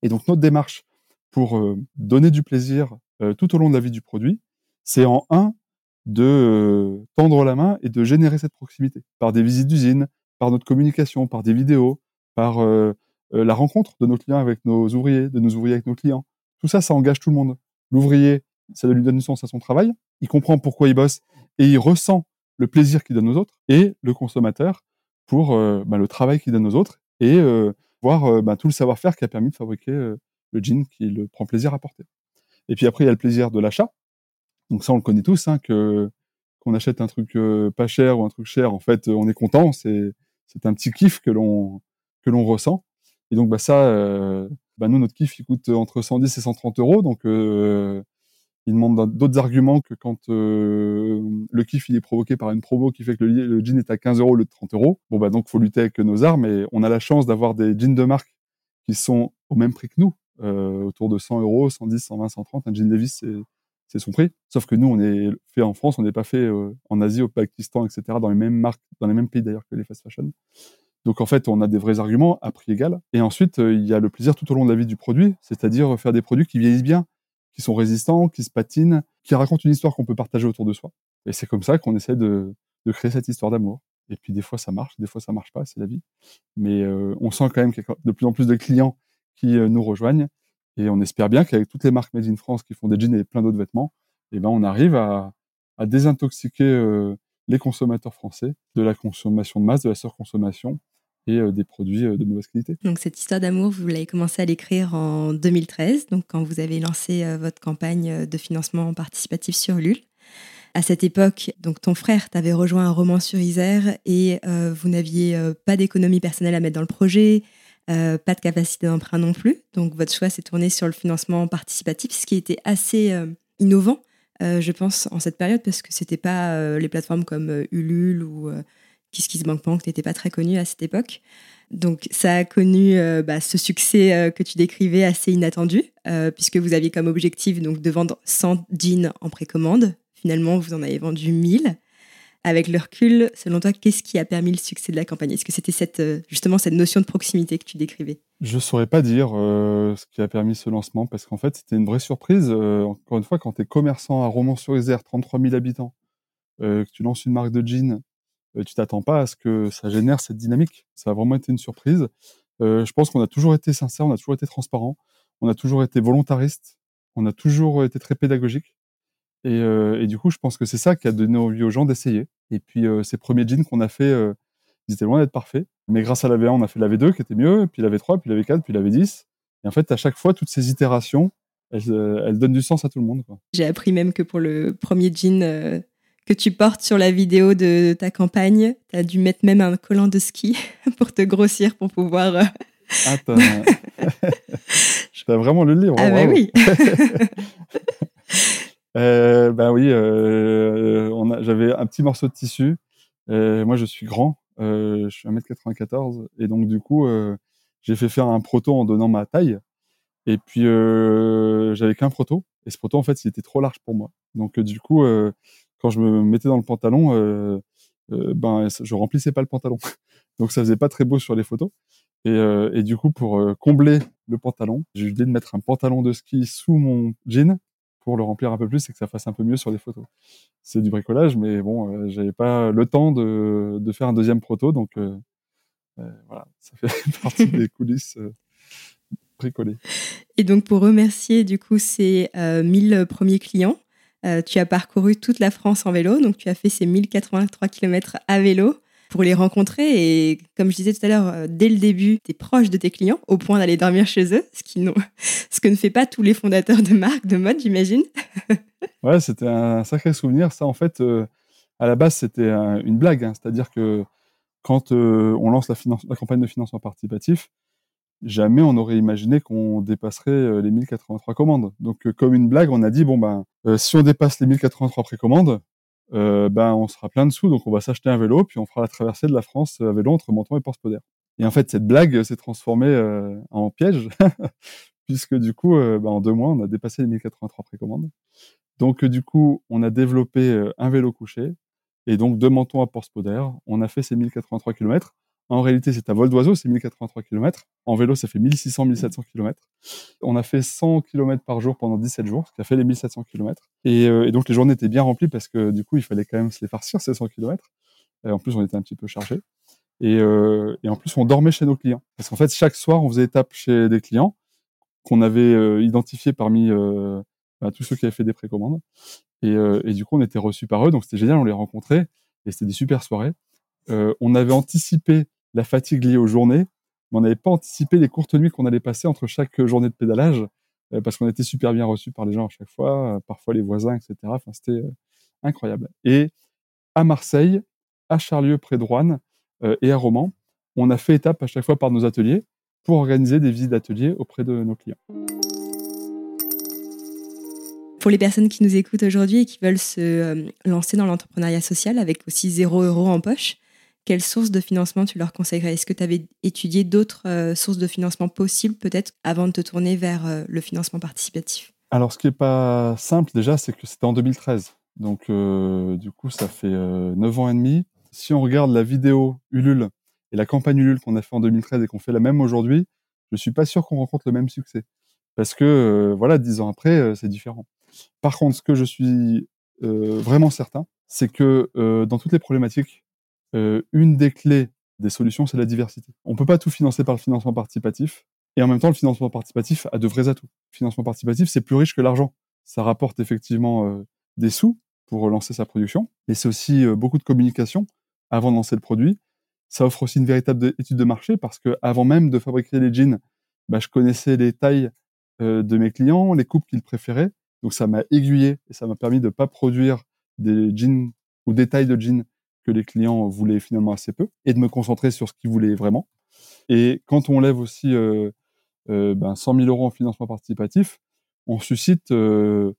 Et donc, notre démarche pour euh, donner du plaisir euh, tout au long de la vie du produit, c'est en un, de euh, tendre la main et de générer cette proximité par des visites d'usine, par notre communication, par des vidéos, par euh, euh, la rencontre de nos clients avec nos ouvriers, de nos ouvriers avec nos clients. Tout ça, ça engage tout le monde. L'ouvrier, ça lui donne du sens à son travail, il comprend pourquoi il bosse et il ressent le plaisir qu'il donne aux autres, et le consommateur pour euh, bah, le travail qu'il donne aux autres et euh, voir euh, bah, tout le savoir-faire qui a permis de fabriquer euh, le jean qu'il prend plaisir à porter. Et puis après, il y a le plaisir de l'achat. Donc ça, on le connaît tous, hein, que, qu'on achète un truc euh, pas cher ou un truc cher, en fait, on est content, c'est, c'est un petit kiff que l'on, que l'on ressent. Et donc, bah, ça... Euh, Ben nous, notre kiff, il coûte entre cent dix et cent trente euros. Donc, euh, il demande d'autres arguments que quand euh, le kiff, il est provoqué par une promo qui fait que le, le jean est à quinze euros au lieu de trente euros. Bon, ben donc, il faut lutter avec nos armes. Et on a la chance d'avoir des jeans de marque qui sont au même prix que nous, euh, autour de cent euros, cent dix, cent vingt, cent trente. Un jean Levi's, c'est, c'est son prix. Sauf que nous, on est fait en France, on n'est pas fait euh, en Asie, au Pakistan, et cetera, dans les mêmes marques, dans les mêmes pays d'ailleurs que les fast fashion. Donc, en fait, on a des vrais arguments à prix égal. Et ensuite, euh, il y a le plaisir tout au long de la vie du produit, c'est-à-dire faire des produits qui vieillissent bien, qui sont résistants, qui se patinent, qui racontent une histoire qu'on peut partager autour de soi. Et c'est comme ça qu'on essaie de, de créer cette histoire d'amour. Et puis, des fois, ça marche, des fois, ça marche pas, c'est la vie. Mais euh, on sent quand même qu'il y a de plus en plus de clients qui euh, nous rejoignent. Et on espère bien qu'avec toutes les marques Made in France qui font des jeans et plein d'autres vêtements, eh ben, on arrive à, à désintoxiquer euh, les consommateurs français de la consommation de masse, de la surconsommation et euh, des produits euh, de mauvaise qualité. Donc cette histoire d'amour, vous l'avez commencé à l'écrire en deux mille treize, donc quand vous avez lancé euh, votre campagne de financement participatif sur Ulule. À cette époque, donc ton frère t'avait rejoint à Romans-sur-Isère et euh, vous n'aviez euh, pas d'économie personnelle à mettre dans le projet, euh, pas de capacité d'emprunt non plus. Donc votre choix s'est tourné sur le financement participatif, ce qui était assez euh, innovant. Euh, je pense, en cette période, parce que c'était pas euh, les plateformes comme euh, Ulule ou euh, KissKissBankBank n'étaient pas très connues à cette époque. Donc, ça a connu euh, bah, ce succès euh, que tu décrivais assez inattendu, euh, puisque vous aviez comme objectif donc, de vendre cent jeans en précommande. Finalement, vous en avez vendu mille. Avec le recul, selon toi, qu'est-ce qui a permis le succès de la campagne ? Est-ce que c'était cette, justement cette notion de proximité que tu décrivais ? Je ne saurais pas dire euh, ce qui a permis ce lancement, parce qu'en fait, c'était une vraie surprise. Euh, encore une fois, quand tu es commerçant à Romans-sur-Isère, trente-trois mille habitants, euh, que tu lances une marque de jeans, euh, tu ne t'attends pas à ce que ça génère cette dynamique. Ça a vraiment été une surprise. Euh, je pense qu'on a toujours été sincères, on a toujours été transparents, on a toujours été volontaristes, on a toujours été très pédagogiques. Et, euh, et du coup, je pense que c'est ça qui a donné envie aux gens d'essayer. Et puis, euh, ces premiers jeans qu'on a fait, euh, ils étaient loin d'être parfaits. Mais grâce à la V un, on a fait la V deux qui était mieux, puis la V trois, puis la V quatre, puis la V dix. Et en fait, à chaque fois, toutes ces itérations, elles, euh, elles donnent du sens à tout le monde, quoi. J'ai appris même que pour le premier jean euh, que tu portes sur la vidéo de ta campagne, tu as dû mettre même un collant de ski pour te grossir, pour pouvoir... Euh... Attends. Je t'as vraiment lu le livre. Ah bah bravo. Oui. Euh, ben bah oui, euh, on a, j'avais un petit morceau de tissu. Euh, moi, je suis grand, euh, je suis un mètre quatre-vingt-quatorze, et donc du coup, euh, j'ai fait faire un proto en donnant ma taille. Et puis, euh, j'avais qu'un proto, et ce proto, en fait, il était trop large pour moi. Donc, euh, du coup, euh, quand je me mettais dans le pantalon, euh, euh, ben, je remplissais pas le pantalon. Donc, ça faisait pas très beau sur les photos. Et, euh, et du coup, pour euh, combler le pantalon, j'ai eu l'idée de mettre un pantalon de ski sous mon jean, pour le remplir un peu plus et que ça fasse un peu mieux sur les photos. C'est du bricolage, mais bon, euh, j'avais pas le temps de, de faire un deuxième proto, donc euh, euh, voilà, ça fait partie des coulisses euh, bricolées. Et donc, pour remercier du coup ces euh, mille premiers clients, euh, tu as parcouru toute la France en vélo, donc tu as fait ces mille quatre-vingt-trois kilomètres à vélo pour les rencontrer. Et comme je disais tout à l'heure, dès le début, tu es proche de tes clients, au point d'aller dormir chez eux, ce, qui ce que ne fait pas tous les fondateurs de marques, de mode, j'imagine. Ouais, c'était un sacré souvenir. Ça, en fait, euh, à la base, c'était un, une blague. Hein. C'est-à-dire que quand euh, on lance la, finance, la campagne de financement participatif, jamais on n'aurait imaginé qu'on dépasserait euh, les mille quatre-vingt-trois commandes. Donc, euh, comme une blague, on a dit, bon, ben, euh, si on dépasse les mille quatre-vingt-trois précommandes, Euh, ben, on sera plein de sous, donc on va s'acheter un vélo, puis on fera la traversée de la France à vélo entre Menton et Portspodère. Et en fait, cette blague s'est transformée euh, en piège, puisque du coup, euh, ben, en deux mois, on a dépassé les mille quatre-vingt-trois précommandes. Donc, euh, du coup, on a développé euh, un vélo couché, et donc de Menton à Portspodère, on a fait ces mille quatre-vingt-trois kilomètres. En réalité, c'est à vol d'oiseau, c'est mille quatre-vingt-trois kilomètres. En vélo, ça fait mille six cents, mille sept cents kilomètres. On a fait cent kilomètres par jour pendant dix-sept jours, ce qui a fait les mille sept cents kilomètres. Et, euh, et donc, les journées étaient bien remplies parce que du coup, il fallait quand même se les farcir, ces cent kilomètres. Et en plus, on était un petit peu chargés. Et, euh, et en plus, on dormait chez nos clients. Parce qu'en fait, chaque soir, on faisait étape chez des clients qu'on avait euh, identifiés parmi euh, bah, tous ceux qui avaient fait des précommandes. Et, euh, et du coup, on était reçus par eux. Donc, c'était génial, on les rencontrait. Et c'était des super soirées. Euh, on avait anticipé la fatigue liée aux journées, mais on n'avait pas anticipé les courtes nuits qu'on allait passer entre chaque journée de pédalage, euh, parce qu'on était super bien reçus par les gens à chaque fois, euh, parfois les voisins, et cetera. Enfin, c'était euh, incroyable. Et à Marseille, à Charlieu près de Roanne euh, et à Romans, on a fait étape à chaque fois par nos ateliers pour organiser des visites d'ateliers auprès de nos clients. Pour les personnes qui nous écoutent aujourd'hui et qui veulent se euh, lancer dans l'entrepreneuriat social avec aussi zéro euro en poche, quelles sources de financement tu leur conseillerais ? Est-ce que tu avais étudié d'autres euh, sources de financement possibles, peut-être, avant de te tourner vers euh, le financement participatif ? Alors, ce qui n'est pas simple, déjà, c'est que c'était en deux mille treize. Donc, euh, du coup, ça fait euh, neuf ans et demi. Si on regarde la vidéo Ulule et la campagne Ulule qu'on a fait en deux mille treize et qu'on fait la même aujourd'hui, je ne suis pas sûr qu'on rencontre le même succès. Parce que, euh, voilà, dix ans après, euh, c'est différent. Par contre, ce que je suis euh, vraiment certain, c'est que euh, dans toutes les problématiques, Euh, une des clés des solutions, c'est la diversité. On peut pas tout financer par le financement participatif, et en même temps, le financement participatif a de vrais atouts. Le financement participatif, c'est plus riche que l'argent. Ça rapporte effectivement euh, des sous pour lancer sa production, et c'est aussi euh, beaucoup de communication avant de lancer le produit. Ça offre aussi une véritable de- étude de marché, parce que avant même de fabriquer les jeans, bah, je connaissais les tailles euh, de mes clients, les coupes qu'ils préféraient, donc ça m'a aiguillé et ça m'a permis de pas produire des jeans ou des tailles de jeans que les clients voulaient finalement assez peu, et de me concentrer sur ce qu'ils voulaient vraiment. Et quand on lève aussi euh, euh, ben cent mille euros en financement participatif, on suscite euh,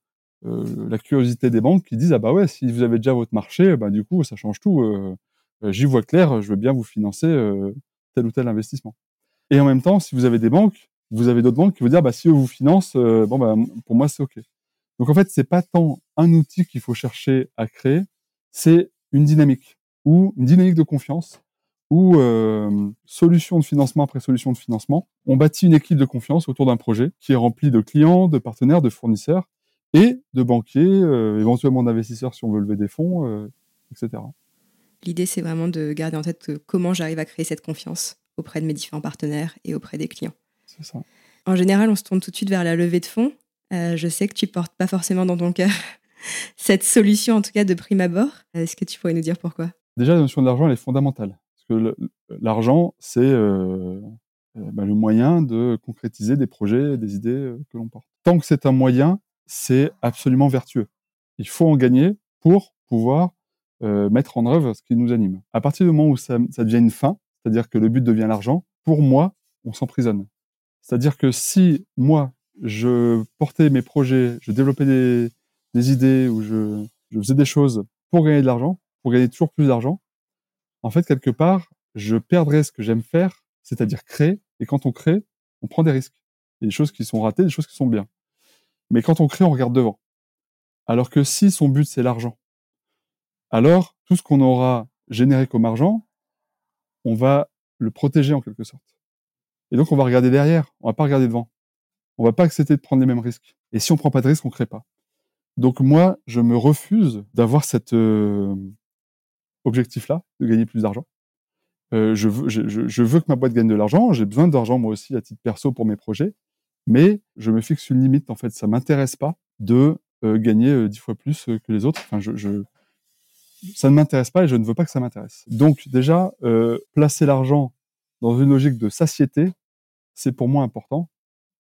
euh, la curiosité des banques qui disent « Ah bah ouais, si vous avez déjà votre marché, ben du coup, ça change tout. Euh, j'y vois clair, je veux bien vous financer euh, tel ou tel investissement. » Et en même temps, si vous avez des banques, vous avez d'autres banques qui vont dire bah, « Si eux vous financent, euh, bon ben, pour moi, c'est OK. » Donc en fait, c'est pas tant un outil qu'il faut chercher à créer, c'est une dynamique, ou une dynamique de confiance, ou euh, solution de financement après solution de financement. On bâtit une équipe de confiance autour d'un projet qui est rempli de clients, de partenaires, de fournisseurs et de banquiers, euh, éventuellement d'investisseurs si on veut lever des fonds, euh, et cetera. L'idée, c'est vraiment de garder en tête comment j'arrive à créer cette confiance auprès de mes différents partenaires et auprès des clients. C'est ça. En général, on se tourne tout de suite vers la levée de fonds. Euh, je sais que tu ne portes pas forcément dans ton cœur cette solution, en tout cas de prime abord. Est-ce que tu pourrais nous dire pourquoi ? Déjà, la notion de l'argent, elle est fondamentale. Parce que l'argent, c'est euh, bah, le moyen de concrétiser des projets, des idées que l'on porte. Tant que c'est un moyen, c'est absolument vertueux. Il faut en gagner pour pouvoir euh, mettre en œuvre ce qui nous anime. À partir du moment où ça, ça devient une fin, c'est-à-dire que le but devient l'argent, pour moi, on s'emprisonne. C'est-à-dire que si moi, je portais mes projets, je développais des, des idées ou je, je faisais des choses pour gagner de l'argent, pour gagner toujours plus d'argent, en fait, quelque part, je perdrais ce que j'aime faire, c'est-à-dire créer. Et quand on crée, on prend des risques. Il y a des choses qui sont ratées, des choses qui sont bien. Mais quand on crée, on regarde devant. Alors que si son but, c'est l'argent, alors tout ce qu'on aura généré comme argent, on va le protéger en quelque sorte. Et donc, on va regarder derrière, on va pas regarder devant. On va pas accepter de prendre les mêmes risques. Et si on prend pas de risques, on crée pas. Donc moi, je me refuse d'avoir cet euh, objectif-là, de gagner plus d'argent. Euh, je, veux, je, je veux que ma boîte gagne de l'argent, j'ai besoin d'argent moi aussi à titre perso pour mes projets, mais je me fixe une limite, en fait, ça m'intéresse pas de euh, gagner euh, dix fois plus que les autres. Enfin, je, je, ça ne m'intéresse pas et je ne veux pas que ça m'intéresse. Donc déjà, euh, placer l'argent dans une logique de satiété, c'est pour moi important.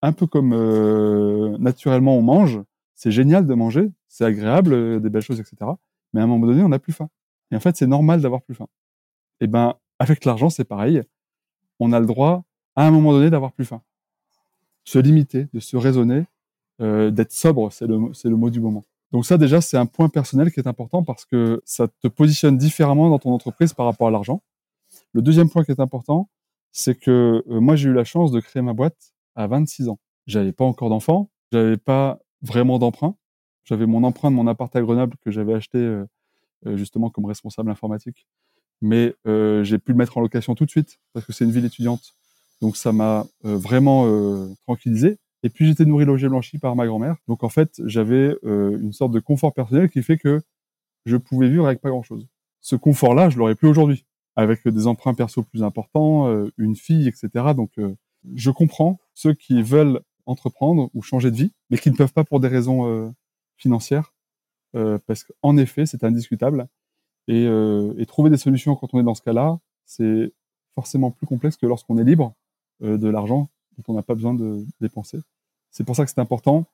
Un peu comme euh, naturellement on mange, c'est génial de manger, c'est agréable, euh, des belles choses, et cetera. Mais à un moment donné, on n'a plus faim. Et en fait, c'est normal d'avoir plus faim. Et ben, avec l'argent, c'est pareil. On a le droit, à un moment donné, d'avoir plus faim. Se limiter, de se raisonner, euh, d'être sobre, c'est le, c'est le mot du moment. Donc ça, déjà, c'est un point personnel qui est important parce que ça te positionne différemment dans ton entreprise par rapport à l'argent. Le deuxième point qui est important, c'est que euh, moi, j'ai eu la chance de créer ma boîte à vingt-six ans. J'avais pas encore d'enfant, j'avais pas vraiment d'emprunt. J'avais mon emprunt de mon appart à Grenoble que j'avais acheté euh, justement comme responsable informatique. Mais euh, j'ai pu le mettre en location tout de suite parce que c'est une ville étudiante. Donc ça m'a euh, vraiment euh, tranquillisé. Et puis j'étais nourri, logé, blanchi par ma grand-mère. Donc en fait, j'avais euh, une sorte de confort personnel qui fait que je pouvais vivre avec pas grand-chose. Ce confort-là, je l'aurais plus aujourd'hui, avec des emprunts perso plus importants, euh, une fille, et cetera. Donc, euh, je comprends ceux qui veulent entreprendre ou changer de vie, mais qui ne peuvent pas pour des raisons euh, financières, euh, parce qu'en effet, c'est indiscutable. Et, euh, et trouver des solutions quand on est dans ce cas-là, c'est forcément plus complexe que lorsqu'on est libre euh, de l'argent dont on n'a pas besoin de dépenser. C'est pour ça que c'est important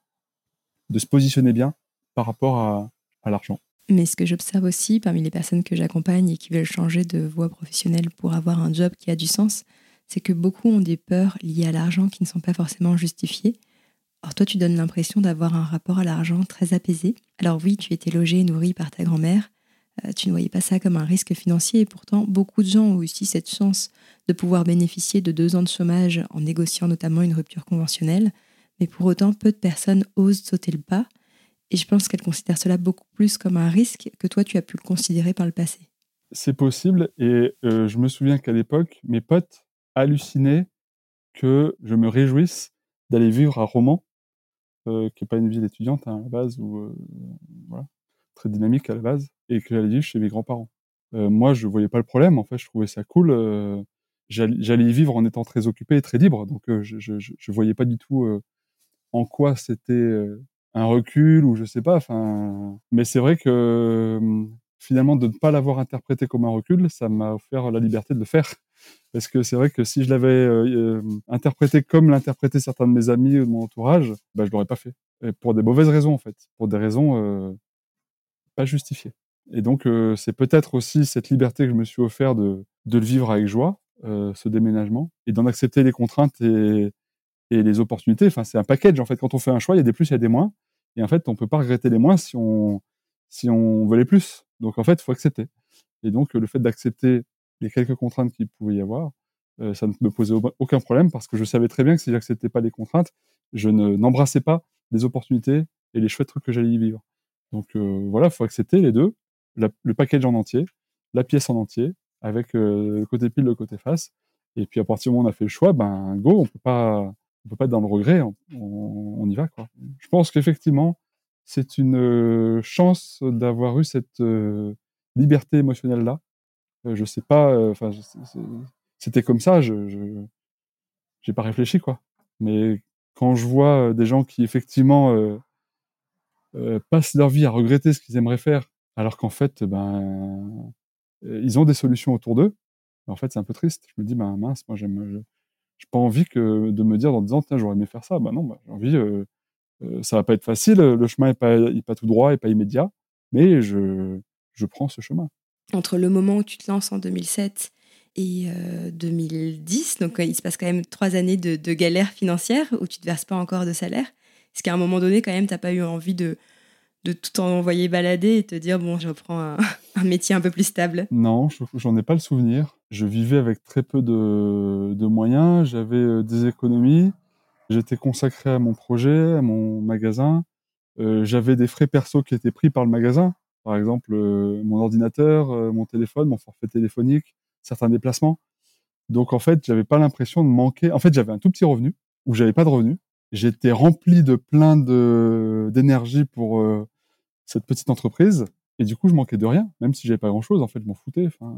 de se positionner bien par rapport à, à l'argent. Mais ce que j'observe aussi parmi les personnes que j'accompagne et qui veulent changer de voie professionnelle pour avoir un job qui a du sens, c'est que beaucoup ont des peurs liées à l'argent qui ne sont pas forcément justifiées. Or toi, tu donnes l'impression d'avoir un rapport à l'argent très apaisé. Alors oui, tu étais logé et nourri par ta grand-mère, euh, tu ne voyais pas ça comme un risque financier et pourtant, beaucoup de gens ont aussi cette chance de pouvoir bénéficier de deux ans de chômage en négociant notamment une rupture conventionnelle. Mais pour autant, peu de personnes osent sauter le pas. Et je pense qu'elle considère cela beaucoup plus comme un risque que toi, tu as pu le considérer par le passé. C'est possible. Et euh, je me souviens qu'à l'époque, mes potes hallucinaient que je me réjouisse d'aller vivre à Romans, euh, qui n'est pas une ville étudiante hein, à la base, ou, euh, voilà, très dynamique à la base, et que j'allais vivre chez mes grands-parents. Euh, moi, je ne voyais pas le problème. En fait, je trouvais ça cool. Euh, j'allais, j'allais y vivre en étant très occupé et très libre. Donc, euh, je ne voyais pas du tout euh, en quoi c'était... Euh, un recul ou je sais pas, enfin, mais c'est vrai que finalement de ne pas l'avoir interprété comme un recul, ça m'a offert la liberté de le faire, parce que c'est vrai que si je l'avais euh, interprété comme l'interprétaient certains de mes amis ou de mon entourage, bah je l'aurais pas fait, et pour des mauvaises raisons en fait, pour des raisons euh, pas justifiées. Et donc euh, c'est peut-être aussi cette liberté que je me suis offert de de le vivre avec joie, euh, ce déménagement, et d'en accepter les contraintes et et les opportunités. Enfin, c'est un package en fait. Quand on fait un choix, il y a des plus, il y a des moins. Et en fait, on peut pas regretter les moins si on, si on veut les plus. Donc, en fait, il faut accepter. Et donc, le fait d'accepter les quelques contraintes qu'il pouvait y avoir, euh, ça ne me posait aucun problème parce que je savais très bien que si j'acceptais pas les contraintes, je ne, n'embrassais pas les opportunités et les chouettes trucs que j'allais y vivre. Donc, euh, voilà, il faut accepter les deux, la, le package en entier la pièce en entier, avec euh, le côté pile, le côté face. Et puis, à partir du moment où on a fait le choix, ben, go, on peut pas, on peut pas être dans le regret, on, on, on y va, quoi. Je pense qu'effectivement, c'est une euh, chance d'avoir eu cette euh, liberté émotionnelle-là. Euh, je sais pas, enfin, euh, c'était comme ça, je, je, j'ai pas réfléchi, quoi. Mais quand je vois des gens qui, effectivement, euh, euh, passent leur vie à regretter ce qu'ils aimeraient faire, alors qu'en fait, ben, ils ont des solutions autour d'eux. Mais en fait, c'est un peu triste. Je me dis, ben mince, moi, j'aime, j'ai pas envie que de me dire dans dix ans, tiens, j'aurais aimé faire ça. Ben non, ben, j'ai envie, euh, euh, ça va pas être facile. Le chemin est pas, est pas tout droit, est pas immédiat. Mais je, je prends ce chemin. Entre le moment où tu te lances en deux mille sept et euh, deux mille dix, donc euh, il se passe quand même trois années de, de galère financière où tu te verses pas encore de salaire. Parce qu'à un moment donné, quand même, t'as pas eu envie de de tout envoyer balader et te dire, bon, je reprends un, un métier un peu plus stable? Non, je, j'en ai pas le souvenir. Je vivais avec très peu de, de moyens, j'avais des économies, j'étais consacré à mon projet, à mon magasin. Euh, j'avais des frais perso qui étaient pris par le magasin. Par exemple, euh, mon ordinateur, euh, mon téléphone, mon forfait téléphonique, certains déplacements. Donc, en fait, j'avais pas l'impression de manquer. En fait, j'avais un tout petit revenu ou j'avais pas de revenu. J'étais rempli de plein de, d'énergie pour... Euh, cette petite entreprise, et du coup je manquais de rien, même si j'avais pas grand chose. En fait, je m'en foutais, enfin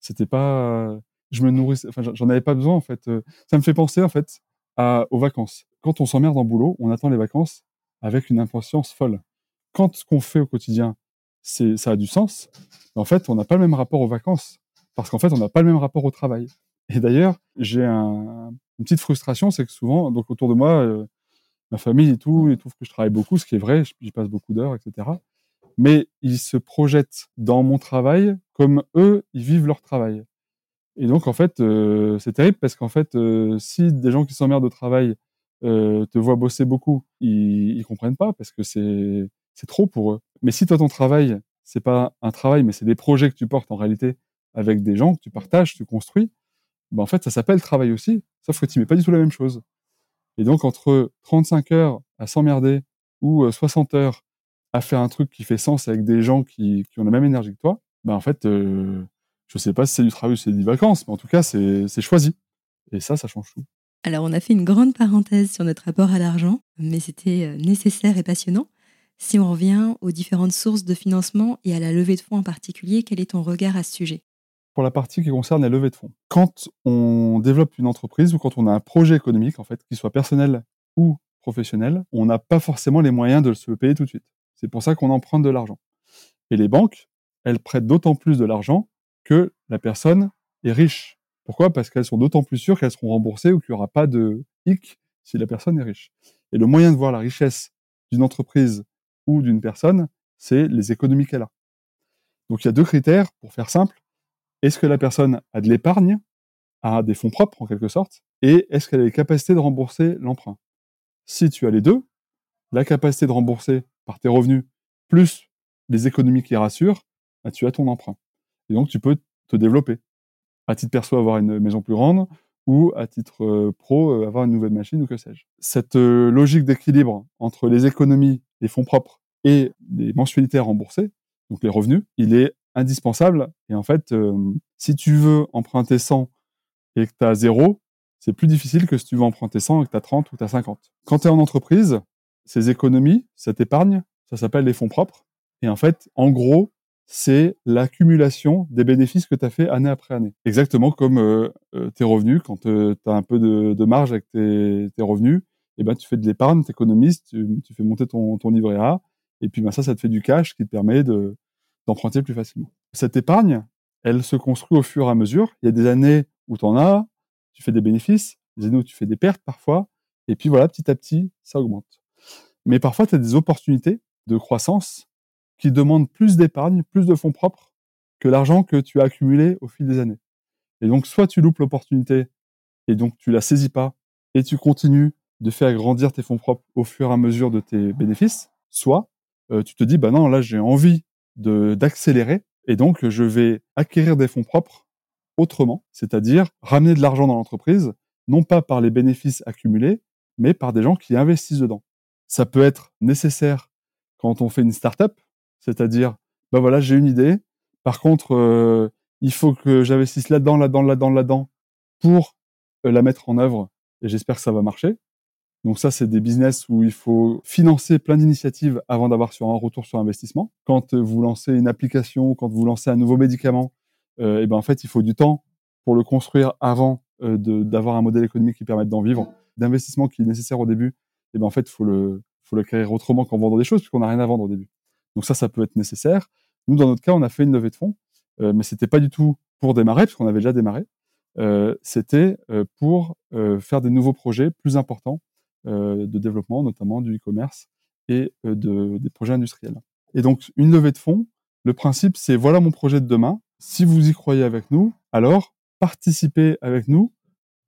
c'était pas, je me nourrissais, enfin j'en avais pas besoin. En fait, ça me fait penser en fait à aux vacances. Quand on s'emmerde en boulot, on attend les vacances avec une impatience folle. Quand ce qu'on fait au quotidien, c'est, ça a du sens. En fait, on n'a pas le même rapport aux vacances, parce qu'en fait on n'a pas le même rapport au travail. Et d'ailleurs j'ai un, une petite frustration, c'est que souvent, donc autour de moi, euh, ma famille et tout, ils trouvent que je travaille beaucoup, ce qui est vrai, j'y passe beaucoup d'heures, et cetera. Mais ils se projettent dans mon travail comme eux, ils vivent leur travail. Et donc, en fait, euh, c'est terrible parce qu'en fait, euh, si des gens qui s'emmerdent au travail euh, te voient bosser beaucoup, ils, ils comprennent pas parce que c'est, c'est trop pour eux. Mais si toi, ton travail, c'est pas un travail, mais c'est des projets que tu portes en réalité avec des gens que tu partages, tu construis, ben en fait, ça s'appelle travail aussi, sauf que tu mets pas du tout la même chose. Et donc, entre trente-cinq heures à s'emmerder ou soixante heures à faire un truc qui fait sens avec des gens qui, qui ont la même énergie que toi, ben en fait, euh, je sais pas si c'est du travail ou si c'est des vacances, mais en tout cas, c'est, c'est choisi. Et ça, ça change tout. Alors, on a fait une grande parenthèse sur notre rapport à l'argent, mais c'était nécessaire et passionnant. Si on revient aux différentes sources de financement et à la levée de fonds en particulier, quel est ton regard à ce sujet ? Pour la partie qui concerne la levée de fonds. Quand on développe une entreprise ou quand on a un projet économique, en fait, qu'il soit personnel ou professionnel, on n'a pas forcément les moyens de se le payer tout de suite. C'est pour ça qu'on emprunte de l'argent. Et les banques, elles prêtent d'autant plus de l'argent que la personne est riche. Pourquoi ? Parce qu'elles sont d'autant plus sûres qu'elles seront remboursées ou qu'il n'y aura pas de hic si la personne est riche. Et le moyen de voir la richesse d'une entreprise ou d'une personne, c'est les économies qu'elle a. Donc il y a deux critères, pour faire simple. Est-ce que la personne a de l'épargne, a des fonds propres en quelque sorte, et est-ce qu'elle a les capacités de rembourser l'emprunt ? Si tu as les deux, la capacité de rembourser par tes revenus plus les économies qui rassurent, ben tu as ton emprunt. Et donc tu peux te développer. À titre perso, avoir une maison plus grande, ou à titre pro, avoir une nouvelle machine, ou que sais-je. Cette logique d'équilibre entre les économies, les fonds propres et les mensualités à rembourser, donc les revenus, il est indispensable. Et en fait, euh, si tu veux emprunter cent et que tu as zéro, c'est plus difficile que si tu veux emprunter cent et que tu as trente ou tu as cinquante. Quand tu es en entreprise, ces économies, cette épargne, ça s'appelle les fonds propres. Et en fait, en gros, c'est l'accumulation des bénéfices que tu as fait année après année. Exactement comme euh, euh, tes revenus, quand tu as un peu de, de marge avec tes, tes revenus, et ben, tu fais de l'épargne, tu économises, tu, tu fais monter ton, ton livret A, et puis ben, ça, ça te fait du cash qui te permet de d'emprunter plus facilement. Cette épargne, elle se construit au fur et à mesure. Il y a des années où tu en as, tu fais des bénéfices, des années où tu fais des pertes parfois, et puis voilà, petit à petit, ça augmente. Mais parfois, tu as des opportunités de croissance qui demandent plus d'épargne, plus de fonds propres que l'argent que tu as accumulé au fil des années. Et donc, soit tu loupes l'opportunité, et donc tu la saisis pas, et tu continues de faire grandir tes fonds propres au fur et à mesure de tes bénéfices, soit euh, tu te dis, bah non, là, j'ai envie De, d'accélérer, et donc je vais acquérir des fonds propres autrement, c'est-à-dire ramener de l'argent dans l'entreprise, non pas par les bénéfices accumulés, mais par des gens qui investissent dedans. Ça peut être nécessaire quand on fait une start-up, c'est-à-dire, ben voilà, j'ai une idée, par contre, euh, il faut que j'investisse là-dedans, là-dedans, là-dedans, là-dedans pour la mettre en œuvre. Et j'espère que ça va marcher. Donc ça, c'est des business où il faut financer plein d'initiatives avant d'avoir sur un retour sur investissement. Quand vous lancez une application, quand vous lancez un nouveau médicament, euh, et ben en fait, il faut du temps pour le construire avant euh, de, d'avoir un modèle économique qui permette d'en vivre. D'investissement qui est nécessaire au début, et ben en fait, il faut le, faut le créer autrement qu'en vendant des choses, puisqu'on n'a rien à vendre au début. Donc ça, ça peut être nécessaire. Nous, dans notre cas, on a fait une levée de fonds, euh, mais c'était pas du tout pour démarrer, puisqu'on avait déjà démarré. Euh, c'était euh, pour euh, faire des nouveaux projets plus importants euh, de développement, notamment du e-commerce et euh, de, des projets industriels. Et donc, une levée de fonds, le principe, c'est voilà mon projet de demain. Si vous y croyez avec nous, alors participez avec nous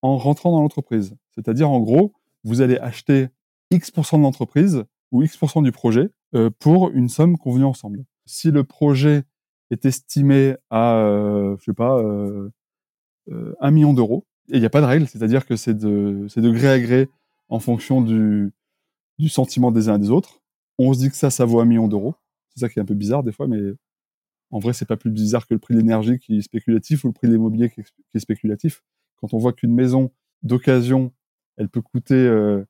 en rentrant dans l'entreprise. C'est-à-dire, en gros, vous allez acheter X% de l'entreprise ou X% du projet euh, pour une somme convenue ensemble. Si le projet est estimé à, euh, je sais pas, euh, euh, un million d'euros, et il n'y a pas de règle, c'est-à-dire que c'est de, c'est de gré à gré en fonction du, du sentiment des uns et des autres. On se dit que ça, ça vaut un million d'euros. C'est ça qui est un peu bizarre des fois, mais en vrai, c'est pas plus bizarre que le prix de l'énergie qui est spéculatif ou le prix de l'immobilier qui est, qui est spéculatif. Quand on voit qu'une maison d'occasion, elle peut coûter euh,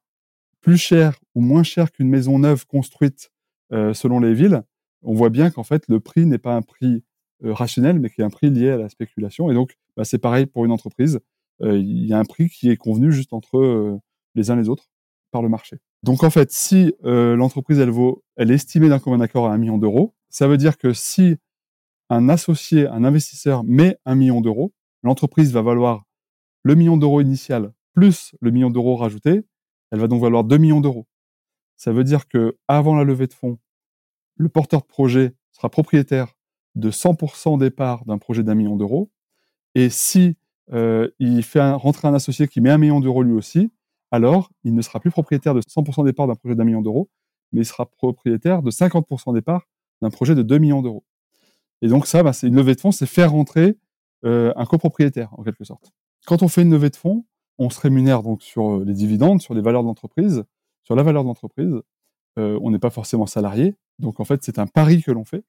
plus cher ou moins cher qu'une maison neuve construite euh, selon les villes, on voit bien qu'en fait, le prix n'est pas un prix euh, rationnel, mais qui est un prix lié à la spéculation. Et donc, bah, c'est pareil pour une entreprise. Euh, il y a un prix qui est convenu juste entre euh, les uns les autres par le marché. Donc, en fait, si euh, l'entreprise, elle vaut, elle est estimée d'un commun accord à un million d'euros, ça veut dire que si un associé, un investisseur met un million d'euros, l'entreprise va valoir le million d'euros initial plus le million d'euros rajouté, elle va donc valoir deux millions d'euros. Ça veut dire que avant la levée de fonds, le porteur de projet sera propriétaire de cent pour cent des parts d'un projet d'un million d'euros. Et si euh, il fait un, rentrer un associé qui met un million d'euros lui aussi, alors il ne sera plus propriétaire de cent pour cent des parts d'un projet d'un million d'euros, mais il sera propriétaire de cinquante pour cent des parts d'un projet de deux millions d'euros. Et donc ça, bah, c'est une levée de fonds, c'est faire rentrer euh, un copropriétaire, en quelque sorte. Quand on fait une levée de fonds, on se rémunère donc sur les dividendes, sur les valeurs de l'entreprise, sur la valeur de l'entreprise. Euh, on n'est pas forcément salarié, donc en fait c'est un pari que l'on fait.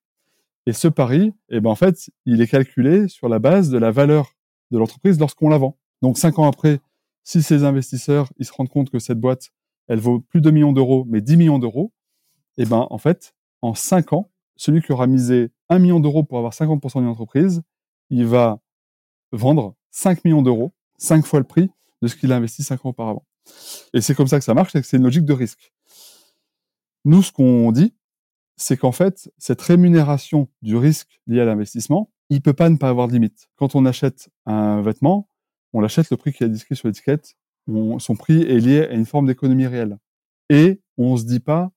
Et ce pari, eh ben en fait, il est calculé sur la base de la valeur de l'entreprise lorsqu'on la vend. Donc cinq ans après, si ces investisseurs ils se rendent compte que cette boîte, elle vaut plus de deux millions d'euros, mais dix millions d'euros, eh ben en fait, en cinq ans, celui qui aura misé un million d'euros pour avoir cinquante pour cent d'une entreprise, il va vendre cinq millions d'euros, cinq fois le prix de ce qu'il a investi cinq ans auparavant. Et c'est comme ça que ça marche, c'est que c'est une logique de risque. Nous, ce qu'on dit, c'est qu'en fait, cette rémunération du risque lié à l'investissement, il ne peut pas ne pas avoir de limite. Quand on achète un vêtement, on l'achète le prix qui est indiqué sur l'étiquette, on, son prix est lié à une forme d'économie réelle. Et on ne se dit pas,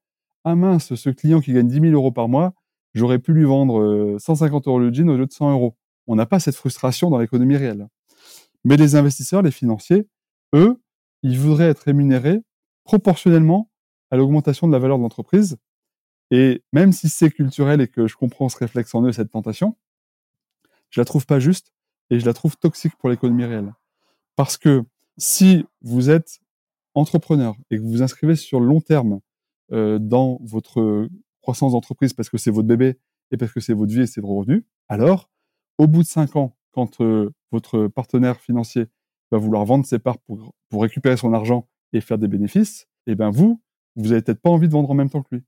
ah mince, ce client qui gagne dix mille euros par mois, j'aurais pu lui vendre cent cinquante euros le jean au lieu de cent euros. On n'a pas cette frustration dans l'économie réelle. Mais les investisseurs, les financiers, eux, ils voudraient être rémunérés proportionnellement à l'augmentation de la valeur de l'entreprise. Et même si c'est culturel et que je comprends ce réflexe en eux, cette tentation, je la trouve pas juste et je la trouve toxique pour l'économie réelle. Parce que si vous êtes entrepreneur et que vous vous inscrivez sur le long terme euh, dans votre croissance d'entreprise parce que c'est votre bébé et parce que c'est votre vie et c'est vos revenus, alors, au bout de cinq ans, quand euh, votre partenaire financier va vouloir vendre ses parts pour, pour récupérer son argent et faire des bénéfices, et ben vous, vous n'avez peut-être pas envie de vendre en même temps que lui.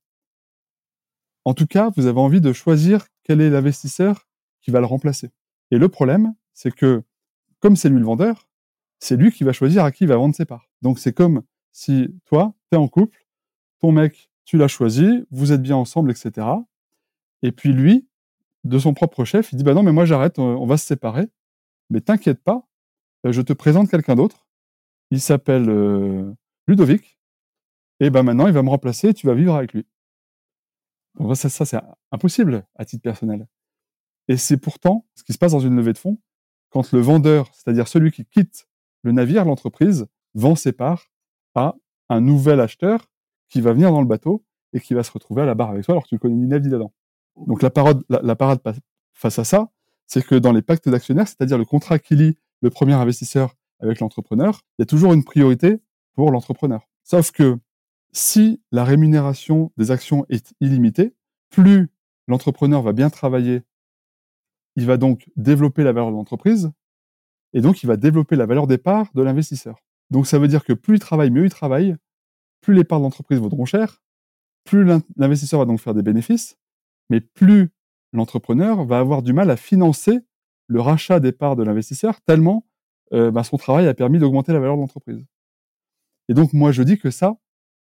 En tout cas, vous avez envie de choisir quel est l'investisseur qui va le remplacer. Et le problème, c'est que, comme c'est lui le vendeur, c'est lui qui va choisir à qui il va vendre ses parts. Donc c'est comme si toi, tu es en couple, ton mec, tu l'as choisi, vous êtes bien ensemble, et cetera. Et puis lui, de son propre chef, il dit « bah non, mais moi j'arrête, on va se séparer. Mais t'inquiète pas, je te présente quelqu'un d'autre. Il s'appelle euh, Ludovic. Et ben maintenant, il va me remplacer et tu vas vivre avec lui. » Donc ça, ça, c'est impossible à titre personnel. Et c'est pourtant ce qui se passe dans une levée de fonds quand le vendeur, c'est-à-dire celui qui quitte le navire, l'entreprise, vend ses parts à un nouvel acheteur qui va venir dans le bateau et qui va se retrouver à la barre avec toi alors que tu ne connais ni navire dedans. Donc la parade, la, la parade face à ça, c'est que dans les pactes d'actionnaires, c'est-à-dire le contrat qui lie le premier investisseur avec l'entrepreneur, il y a toujours une priorité pour l'entrepreneur. Sauf que si la rémunération des actions est illimitée, plus l'entrepreneur va bien travailler il va donc développer la valeur de l'entreprise et donc il va développer la valeur des parts de l'investisseur. Donc ça veut dire que plus il travaille, mieux il travaille, plus les parts de l'entreprise vaudront cher, plus l'investisseur va donc faire des bénéfices, mais plus l'entrepreneur va avoir du mal à financer le rachat des parts de l'investisseur tellement euh, bah, son travail a permis d'augmenter la valeur de l'entreprise. Et donc moi je dis que ça,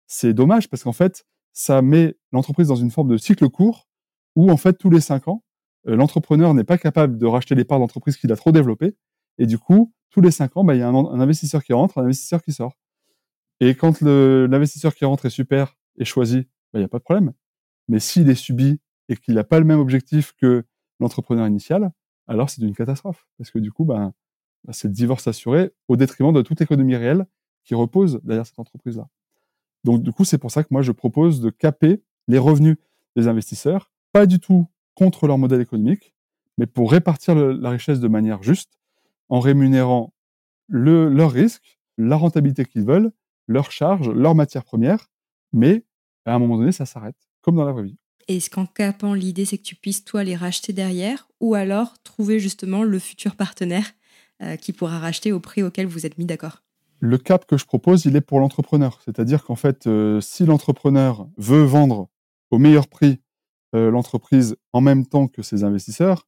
c'est dommage parce qu'en fait, ça met l'entreprise dans une forme de cycle court où en fait tous les cinq ans, euh, l'entrepreneur n'est pas capable de racheter les parts d'entreprise qu'il a trop développées et du coup, tous les cinq ans, bah, il y a un, un investisseur qui rentre, un investisseur qui sort. Et quand le, l'investisseur qui rentre est super et choisi, bah, il n'y a pas de problème. Mais s'il est subi et qu'il n'a pas le même objectif que l'entrepreneur initial, alors c'est une catastrophe. Parce que du coup, bah, bah, c'est le divorce assuré au détriment de toute économie réelle qui repose derrière cette entreprise-là. Donc du coup, c'est pour ça que moi, je propose de caper les revenus des investisseurs, pas du tout contre leur modèle économique, mais pour répartir le, la richesse de manière juste, en rémunérant le, leur risque, la rentabilité qu'ils veulent, leurs charges, leurs matières premières, mais à un moment donné, ça s'arrête, comme dans la vraie vie. Est-ce qu'en capant, l'idée, c'est que tu puisses, toi, les racheter derrière ou alors trouver justement le futur partenaire euh, qui pourra racheter au prix auquel vous êtes mis d'accord ? Le cap que je propose, il est pour l'entrepreneur. C'est-à-dire qu'en fait, euh, si l'entrepreneur veut vendre au meilleur prix euh, l'entreprise en même temps que ses investisseurs,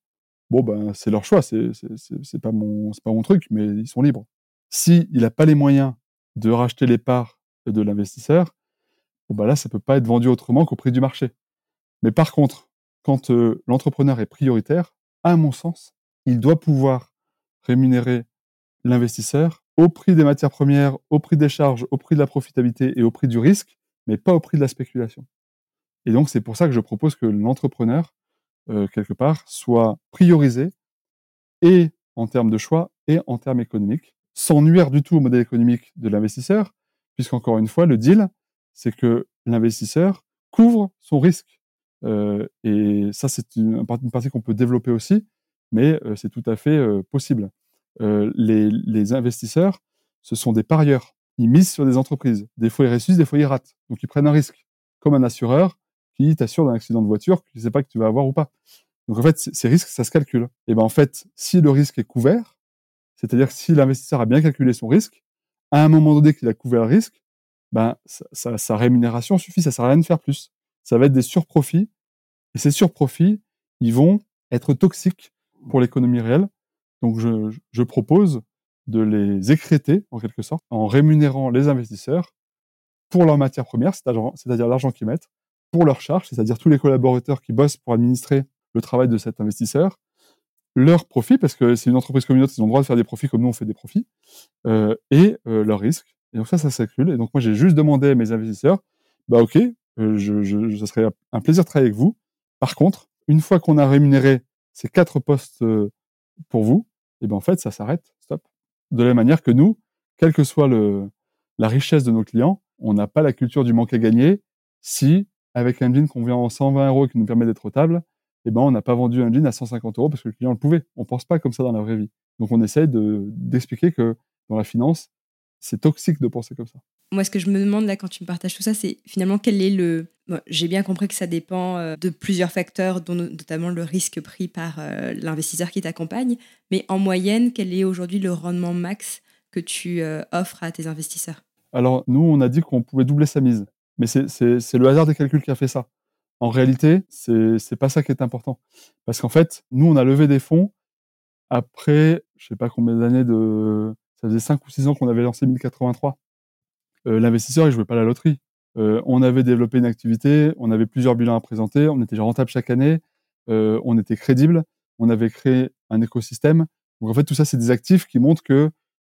bon, ben, c'est leur choix, c'est, c'est, c'est, c'est, pas mon, c'est pas mon truc, mais ils sont libres. S'il n'a pas les moyens de racheter les parts de l'investisseur, bon, ben là, ça ne peut pas être vendu autrement qu'au prix du marché. Mais par contre, quand euh, l'entrepreneur est prioritaire, à mon sens, il doit pouvoir rémunérer l'investisseur au prix des matières premières, au prix des charges, au prix de la profitabilité et au prix du risque, mais pas au prix de la spéculation. Et donc, c'est pour ça que je propose que l'entrepreneur Euh, quelque part, soit priorisé et en termes de choix et en termes économiques, sans nuire du tout au modèle économique de l'investisseur, puisqu'encore une fois, le deal, c'est que l'investisseur couvre son risque. Euh, et ça, c'est une, une partie qu'on peut développer aussi, mais euh, c'est tout à fait euh, possible. Euh, les, les investisseurs, ce sont des parieurs. Ils misent sur des entreprises. Des fois, ils réussissent, des fois, ils ratent. Donc, ils prennent un risque, comme un assureur qui t'assure d'un accident de voiture que tu ne sais pas que tu vas avoir ou pas. Donc en fait, ces risques, ça se calcule. Et ben en fait, si le risque est couvert, c'est-à-dire que si l'investisseur a bien calculé son risque, à un moment donné qu'il a couvert le risque, ben ça, ça, sa rémunération suffit, ça ne sert à rien de faire plus. Ça va être des surprofits, et ces surprofits, ils vont être toxiques pour l'économie réelle. Donc je, je propose de les écréter, en quelque sorte, en rémunérant les investisseurs pour leurs matières premières, c'est-à-dire, c'est-à-dire l'argent qu'ils mettent, pour leurs charges, c'est-à-dire tous les collaborateurs qui bossent pour administrer le travail de cet investisseur, leurs profits, parce que c'est une entreprise comme une autre, ils ont le droit de faire des profits comme nous, on fait des profits, euh, et euh, leurs risques. Et donc ça, ça s'accumule. Et donc moi, j'ai juste demandé à mes investisseurs, bah ok, euh, je, je, ça serait un plaisir de travailler avec vous. Par contre, une fois qu'on a rémunéré ces quatre postes pour vous, et ben en fait, ça s'arrête, stop. De la même manière que nous, quelle que soit le, la richesse de nos clients, on n'a pas la culture du manque à gagner si avec un jean qu'on vient en cent vingt euros et qui nous permet d'être rentable, eh ben, on n'a pas vendu un jean à cent cinquante euros parce que le client le pouvait. On ne pense pas comme ça dans la vraie vie. Donc, on essaye de, d'expliquer que dans la finance, c'est toxique de penser comme ça. Moi, ce que je me demande là, quand tu me partages tout ça, c'est finalement quel est le... Bon, j'ai bien compris que ça dépend de plusieurs facteurs, dont notamment le risque pris par euh, l'investisseur qui t'accompagne. Mais en moyenne, quel est aujourd'hui le rendement max que tu euh, offres à tes investisseurs ? Alors, nous, on a dit qu'on pouvait doubler sa mise. Mais c'est, c'est, c'est le hasard des calculs qui a fait ça. En réalité, c'est, c'est pas ça qui est important. Parce qu'en fait, nous, on a levé des fonds après, je sais pas combien d'années de... Ça faisait cinq ou six ans qu'on avait lancé mille quatre-vingt-trois. Euh, l'investisseur, il jouait pas la loterie. Euh, on avait développé une activité, on avait plusieurs bilans à présenter, on était rentable chaque année, euh, on était crédible, on avait créé un écosystème. Donc en fait, tout ça, c'est des actifs qui montrent que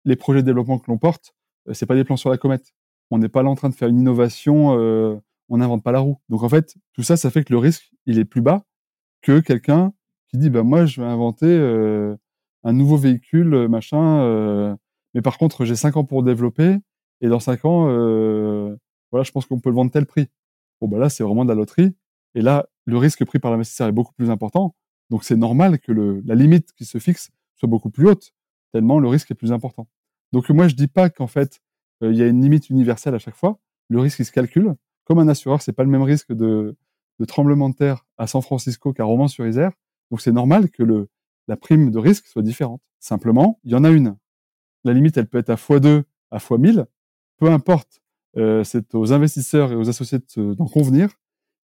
les projets de développement que l'on porte, euh, c'est pas des plans sur la comète. On n'est pas là en train de faire une innovation, euh, on n'invente pas la roue. Donc en fait, tout ça, ça fait que le risque, il est plus bas que quelqu'un qui dit bah, « moi, je vais inventer euh, un nouveau véhicule, machin, euh, mais par contre, j'ai cinq ans pour développer, et dans cinq ans, euh, voilà, je pense qu'on peut le vendre tel prix. » Bon, bah là, c'est vraiment de la loterie, et là, le risque pris par l'investisseur est beaucoup plus important, donc c'est normal que le, la limite qui se fixe soit beaucoup plus haute, tellement le risque est plus important. Donc moi, je ne dis pas qu'en fait, il y a une limite universelle à chaque fois. Le risque, il se calcule. Comme un assureur, ce n'est pas le même risque de, de tremblement de terre à San Francisco qu'à Romans-sur-Isère. Donc, c'est normal que le, la prime de risque soit différente. Simplement, il y en a une. La limite, elle peut être à fois deux, à fois mille. Peu importe, euh, c'est aux investisseurs et aux associés de, d'en convenir.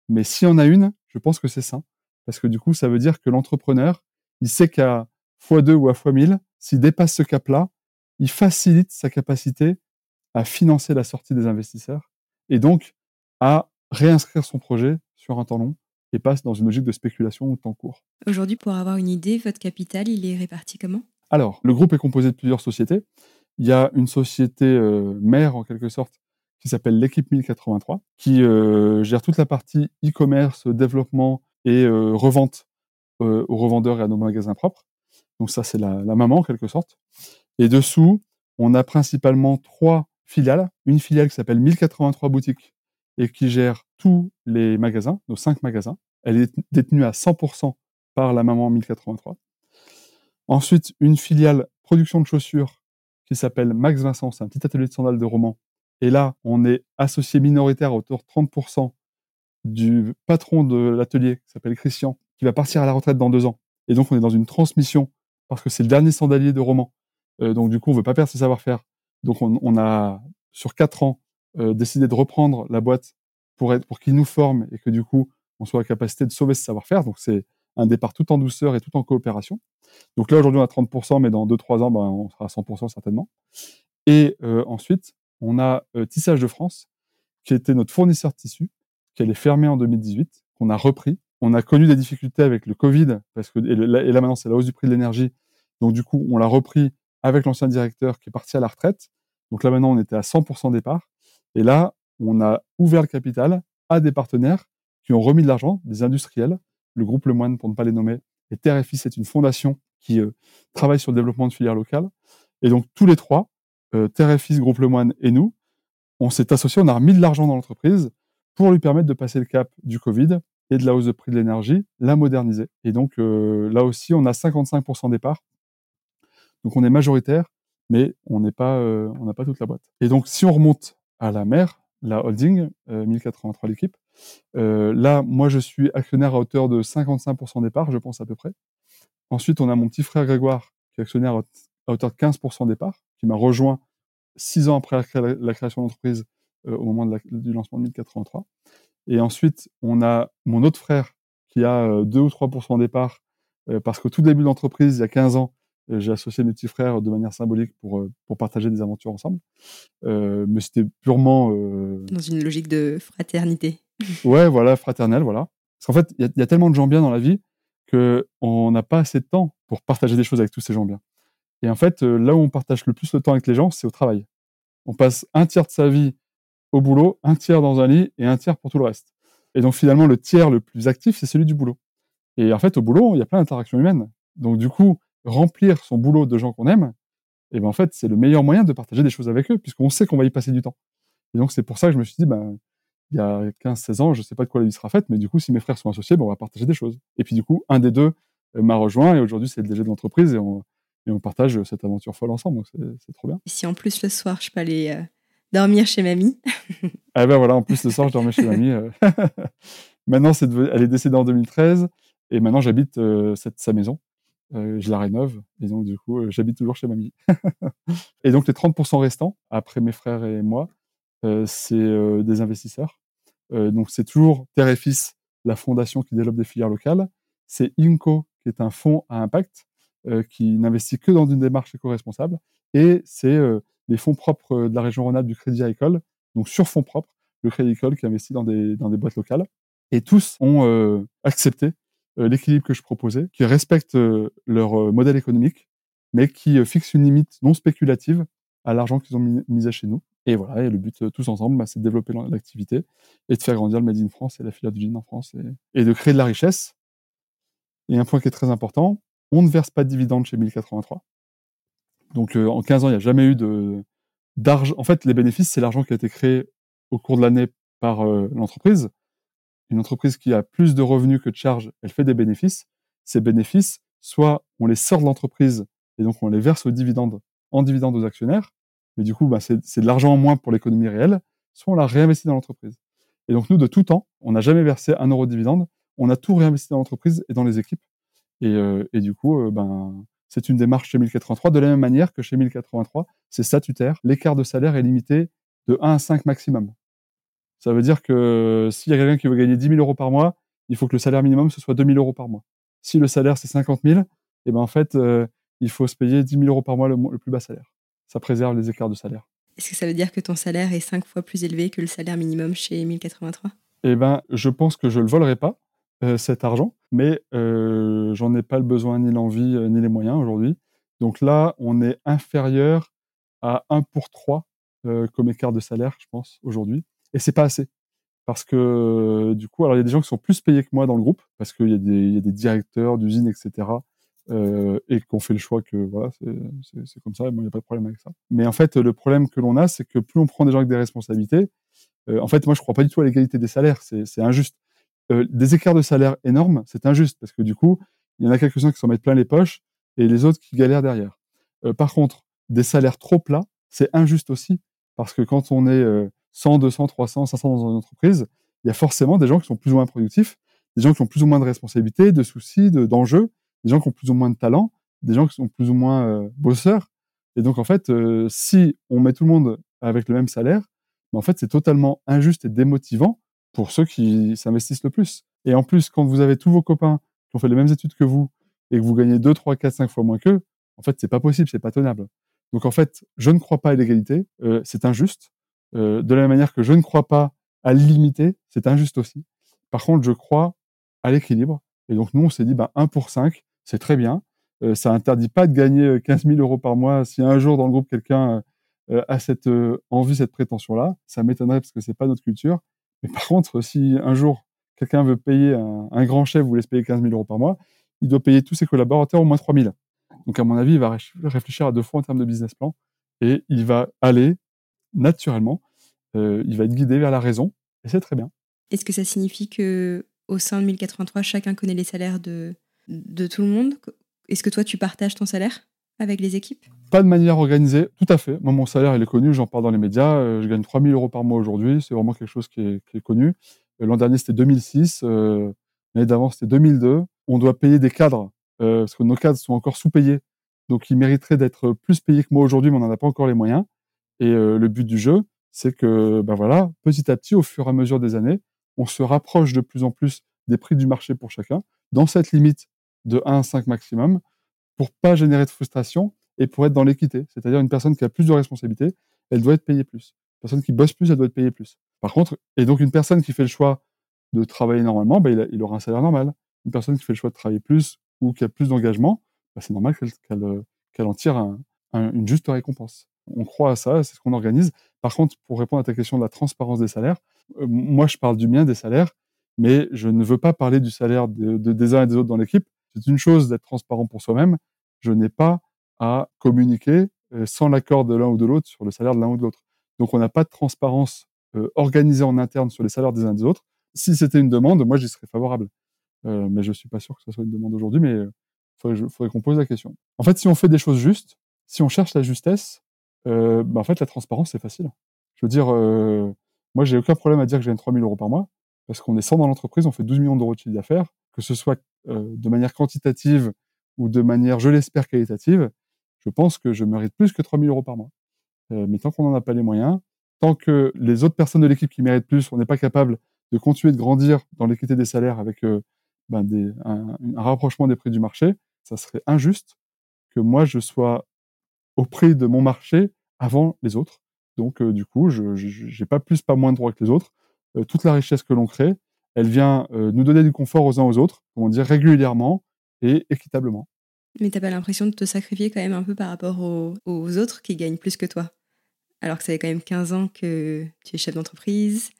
Mais s'il y en a une, je pense que c'est ça. Parce que du coup, ça veut dire que l'entrepreneur, il sait qu'à fois deux ou à fois mille, s'il dépasse ce cap-là, il facilite sa capacité à financer la sortie des investisseurs et donc à réinscrire son projet sur un temps long et passe dans une logique de spéculation ou de temps court. Aujourd'hui, pour avoir une idée, votre capital, il est réparti comment ? Alors, le groupe est composé de plusieurs sociétés. Il y a une société euh, mère, en quelque sorte, qui s'appelle l'équipe mille quatre-vingt-trois, qui euh, gère toute la partie e-commerce, développement et euh, revente euh, aux revendeurs et à nos magasins propres. Donc ça, c'est la, la maman, en quelque sorte. Et dessous, on a principalement trois filiales. Une filiale qui s'appelle mille quatre-vingt-trois Boutiques et qui gère tous les magasins, nos cinq magasins. Elle est détenue à cent pour cent par la maman mille quatre-vingt-trois. Ensuite, une filiale production de chaussures qui s'appelle Max Vincent, c'est un petit atelier de sandales de Romans. Et là, on est associé minoritaire autour de trente pour cent du patron de l'atelier qui s'appelle Christian, qui va partir à la retraite dans deux ans. Et donc, on est dans une transmission parce que c'est le dernier sandalier de Romans. Euh, donc, du coup, on ne veut pas perdre ce savoir-faire. Donc, on, on a, sur quatre ans, euh, décidé de reprendre la boîte pour être, pour qu'ils nous forment et que, du coup, on soit à capacité de sauver ce savoir-faire. Donc, c'est un départ tout en douceur et tout en coopération. Donc là, aujourd'hui, on a trente pour cent, mais dans deux trois ans, ben, on sera à cent pour cent certainement. Et euh, ensuite, on a euh, Tissage de France, qui était notre fournisseur de tissus, qui allait fermer en deux mille dix-huit, qu'on a repris. On a connu des difficultés avec le Covid, parce que, et, le, et là maintenant, c'est la hausse du prix de l'énergie. Donc du coup, on l'a repris avec l'ancien directeur qui est parti à la retraite. Donc là maintenant, on était à cent pour cent départ. Et là, on a ouvert le capital à des partenaires qui ont remis de l'argent, des industriels, le groupe Lemoine, pour ne pas les nommer, et Terre et Fils, c'est une fondation qui euh, travaille sur le développement de filières locales. Et donc, tous les trois, euh, Terre et Fils, groupe Lemoine et nous, on s'est associés, on a remis de l'argent dans l'entreprise pour lui permettre de passer le cap du Covid et de la hausse de prix de l'énergie, la moderniser. Et donc, euh, là aussi, on a cinquante-cinq pour cent des parts. Donc, on est majoritaire, mais on n'est pas, euh, on n'a pas toute la boîte. Et donc, si on remonte à la mère, la holding, euh, mille quatre-vingt-trois l'équipe, Euh, là, moi, je suis actionnaire à hauteur de cinquante-cinq pour cent des parts, je pense à peu près. Ensuite, on a mon petit frère Grégoire, qui est actionnaire à hauteur de quinze pour cent des parts, qui m'a rejoint six ans après la création d'entreprise, euh, au moment de la, du lancement de mille quatre-vingt-trois. Et ensuite, on a mon autre frère, qui a deux ou trois pour cent des parts, euh, parce qu'au tout début de l'entreprise, il y a quinze ans, euh, j'ai associé mes petits frères de manière symbolique pour, euh, pour partager des aventures ensemble. Euh, mais c'était purement... Euh... Dans une logique de fraternité. Ouais, voilà, fraternel, voilà. Parce qu'en fait, il y, y a tellement de gens bien dans la vie qu'on n'a pas assez de temps pour partager des choses avec tous ces gens bien. Et en fait, là où on partage le plus le temps avec les gens, c'est au travail. On passe un tiers de sa vie au boulot, un tiers dans un lit et un tiers pour tout le reste. Et donc finalement, le tiers le plus actif, c'est celui du boulot. Et en fait, au boulot, il y a plein d'interactions humaines. Donc du coup, remplir son boulot de gens qu'on aime, et ben en fait, c'est le meilleur moyen de partager des choses avec eux, puisqu'on sait qu'on va y passer du temps. Et donc c'est pour ça que je me suis dit, ben, il y a quinze seize ans, je ne sais pas de quoi la vie sera faite, mais du coup, si mes frères sont associés, ben, on va partager des choses. Et puis du coup, un des deux m'a rejoint et aujourd'hui, c'est le D G de l'entreprise et on, et on partage cette aventure folle ensemble. Donc, c'est, c'est trop bien. Et si en plus, le soir, je peux aller euh, dormir chez mamie. Ah ben voilà, en plus, le soir, je dormais chez mamie. Maintenant, c'est de, elle est décédée en deux mille treize et maintenant, j'habite euh, cette, sa maison. Euh, je la rénove et donc du coup, euh, j'habite toujours chez mamie. Et donc, les trente pour cent restants, après mes frères et moi, Euh, c'est euh, des investisseurs. Euh, donc, c'est toujours Terre et Fils, la fondation qui développe des filières locales. C'est Inco, qui est un fonds à impact, euh, qui n'investit que dans une démarche éco-responsable. Et c'est euh, les fonds propres de la région Rhône-Alpes du Crédit Agricole, donc sur fonds propres, le Crédit Agricole qui investit dans des, dans des boîtes locales. Et tous ont euh, accepté euh, l'équilibre que je proposais, qui respecte euh, leur euh, modèle économique, mais qui euh, fixe une limite non spéculative à l'argent qu'ils ont mis, mis à chez nous. Et voilà, et le but, euh, tous ensemble, bah, c'est de développer l'activité et de faire grandir le Made in France et la filière du jean en France et, et de créer de la richesse. Et un point qui est très important, on ne verse pas de dividendes chez mille quatre-vingt-trois. Donc, euh, en quinze ans, il n'y a jamais eu de, d'argent. En fait, les bénéfices, c'est l'argent qui a été créé au cours de l'année par euh, l'entreprise. Une entreprise qui a plus de revenus que de charges, elle fait des bénéfices. Ces bénéfices, soit on les sort de l'entreprise et donc on les verse aux dividendes, en dividendes aux actionnaires, mais du coup, bah, c'est, c'est de l'argent en moins pour l'économie réelle, soit on l'a réinvesti dans l'entreprise. Et donc, nous, de tout temps, on n'a jamais versé un euro de dividende, on a tout réinvesti dans l'entreprise et dans les équipes. Et, euh, et du coup, euh, ben, c'est une démarche chez mille quatre-vingt-trois, de la même manière que chez mille quatre-vingt-trois, c'est statutaire. L'écart de salaire est limité de un à cinq maximum. Ça veut dire que s'il y a quelqu'un qui veut gagner dix mille euros par mois, il faut que le salaire minimum, ce soit deux mille euros par mois. Si le salaire, c'est cinquante mille, eh ben, en fait, euh, il faut se payer dix mille euros par mois le, le plus bas salaire. Ça préserve les écarts de salaire. Est-ce que ça veut dire que ton salaire est cinq fois plus élevé que le salaire minimum chez mille quatre-vingt-trois ? Eh ben, je pense que je le volerai pas, euh, cet argent, mais euh, j'en ai pas le besoin, ni l'envie, euh, ni les moyens aujourd'hui. Donc là, on est inférieur à un pour trois euh, comme écart de salaire, je pense, aujourd'hui. Et c'est pas assez. Parce que, euh, du coup, alors il y a des gens qui sont plus payés que moi dans le groupe, parce qu'il y a des, y a des directeurs d'usines, et cetera, Euh, et qu'on fait le choix que voilà, c'est, c'est, c'est comme ça, et bon, il n'y a pas de problème avec ça. Mais en fait, le problème que l'on a, c'est que plus on prend des gens avec des responsabilités, euh, en fait, moi, je ne crois pas du tout à l'égalité des salaires, c'est, c'est injuste. Euh, des écarts de salaire énormes, c'est injuste, parce que du coup, il y en a quelques-uns qui s'en mettent plein les poches, et les autres qui galèrent derrière. Euh, par contre, des salaires trop plats, c'est injuste aussi, parce que quand on est euh, cent, deux cents, trois cents, cinq cents dans une entreprise, il y a forcément des gens qui sont plus ou moins productifs, des gens qui ont plus ou moins de responsabilités, de soucis, de, d'enjeux, des gens qui ont plus ou moins de talent, des gens qui sont plus ou moins euh, bosseurs. Et donc, en fait, euh, si on met tout le monde avec le même salaire, ben, en fait, c'est totalement injuste et démotivant pour ceux qui s'investissent le plus. Et en plus, quand vous avez tous vos copains qui ont fait les mêmes études que vous et que vous gagnez deux, trois, quatre, cinq fois moins qu'eux, en fait, c'est pas possible, c'est pas tenable. Donc, en fait, je ne crois pas à l'égalité, euh, c'est injuste. Euh, de la même manière que je ne crois pas à l'illimité, c'est injuste aussi. Par contre, je crois à l'équilibre. Et donc, nous, on s'est dit, ben, un pour cinq, c'est très bien. Euh, ça interdit pas de gagner quinze mille euros par mois. Si un jour dans le groupe quelqu'un euh, a cette euh, envie, cette prétention-là, ça m'étonnerait parce que c'est pas notre culture. Mais par contre, si un jour quelqu'un veut payer un, un grand chef, vous laisse payer quinze mille euros par mois, il doit payer tous ses collaborateurs au moins trois mille. Donc à mon avis, il va ré- réfléchir à deux fois en termes de business plan et il va aller naturellement. Euh, il va être guidé vers la raison et c'est très bien. Est-ce que ça signifie que au sein de mille quatre-vingt-trois, chacun connaît les salaires de de tout le monde? Est-ce que toi, tu partages ton salaire avec les équipes? Pas de manière organisée, tout à fait. Moi, mon salaire, il est connu, j'en parle dans les médias. Je gagne trois mille euros par mois aujourd'hui, c'est vraiment quelque chose qui est, qui est connu. L'an dernier, c'était deux mille six, euh, l'année d'avant, c'était deux mille deux. On doit payer des cadres, euh, parce que nos cadres sont encore sous-payés, donc ils mériteraient d'être plus payés que moi aujourd'hui, mais on n'en a pas encore les moyens. Et euh, le but du jeu, c'est que ben voilà, petit à petit, au fur et à mesure des années, on se rapproche de plus en plus des prix du marché pour chacun, dans cette limite de un à cinq maximum, pour pas générer de frustration et pour être dans l'équité. C'est-à-dire une personne qui a plus de responsabilités, elle doit être payée plus. Une personne qui bosse plus, elle doit être payée plus. Par contre, et donc une personne qui fait le choix de travailler normalement, ben il, a, il aura un salaire normal. Une personne qui fait le choix de travailler plus ou qui a plus d'engagement, ben c'est normal qu'elle, qu'elle, qu'elle en tire un, un, une juste récompense. On croit à ça, c'est ce qu'on organise. Par contre, pour répondre à ta question de la transparence des salaires, euh, moi je parle du mien, des salaires, mais je ne veux pas parler du salaire de, de, des uns et des autres dans l'équipe. C'est une chose d'être transparent pour soi-même. Je n'ai pas à communiquer sans l'accord de l'un ou de l'autre sur le salaire de l'un ou de l'autre. Donc, on n'a pas de transparence euh, organisée en interne sur les salaires des uns et des autres. Si c'était une demande, moi, j'y serais favorable. Euh, mais je ne suis pas sûr que ce soit une demande aujourd'hui, mais il faudrait, faudrait qu'on pose la question. En fait, si on fait des choses justes, si on cherche la justesse, euh, ben en fait, la transparence, c'est facile. Je veux dire, euh, moi, j'ai aucun problème à dire que j'ai trois mille euros par mois, parce qu'on est cent dans l'entreprise, on fait douze millions d'euros de chiffre d'affaires, que ce soit euh, de manière quantitative ou de manière, je l'espère, qualitative, je pense que je mérite plus que trois mille euros par mois. Euh, mais tant qu'on n'en a pas les moyens, tant que les autres personnes de l'équipe qui méritent plus, on n'est pas capable de continuer de grandir dans l'équité des salaires avec euh, ben des, un, un rapprochement des prix du marché, ça serait injuste que moi, je sois au prix de mon marché avant les autres. Donc, euh, du coup, je n'ai pas plus, pas moins de droits que les autres. Euh, toute la richesse que l'on crée, elle vient euh, nous donner du confort aux uns aux autres, comment dire, régulièrement et équitablement. Mais t'as pas l'impression de te sacrifier quand même un peu par rapport aux, aux autres qui gagnent plus que toi? Alors que ça fait quand même quinze ans que tu es chef d'entreprise,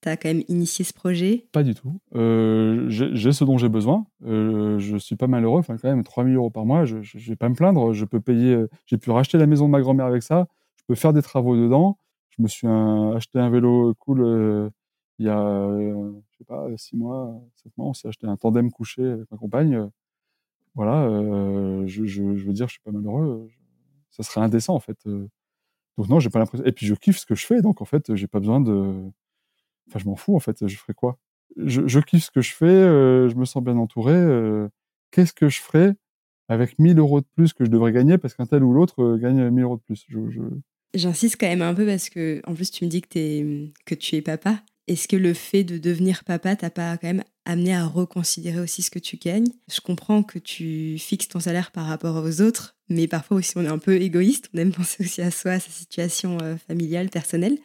t'as quand même initié ce projet. Pas du tout. Euh, j'ai, j'ai ce dont j'ai besoin. Euh, je suis pas malheureux. Enfin, quand même, trois mille euros par mois, je, je, je vais pas me plaindre. Je peux payer. Euh, j'ai pu racheter la maison de ma grand-mère avec ça. Je peux faire des travaux dedans. Je me suis un, acheté un vélo cool. Euh, Il y a, euh, je sais pas, six mois, sept mois, on s'est acheté un tandem couché avec ma compagne. Voilà, euh, je, je, je veux dire, je suis pas malheureux. Ça serait indécent, en fait. Donc non, j'ai pas l'impression. Et puis je kiffe ce que je fais, donc en fait, j'ai pas besoin de. Enfin, je m'en fous, en fait. Je ferais quoi? Je, je kiffe ce que je fais. Euh, je me sens bien entouré. Euh, qu'est-ce que je ferais avec mille euros de plus que je devrais gagner parce qu'un tel ou l'autre gagne mille euros de plus. Je, je... J'insiste quand même un peu parce que, en plus, tu me dis que, t'es, que tu es papa. Est-ce que le fait de devenir papa t'a pas quand même amené à reconsidérer aussi ce que tu gagnes? Je comprends que tu fixes ton salaire par rapport aux autres, mais parfois aussi on est un peu égoïste, on aime penser aussi à soi, à sa situation familiale, personnelle.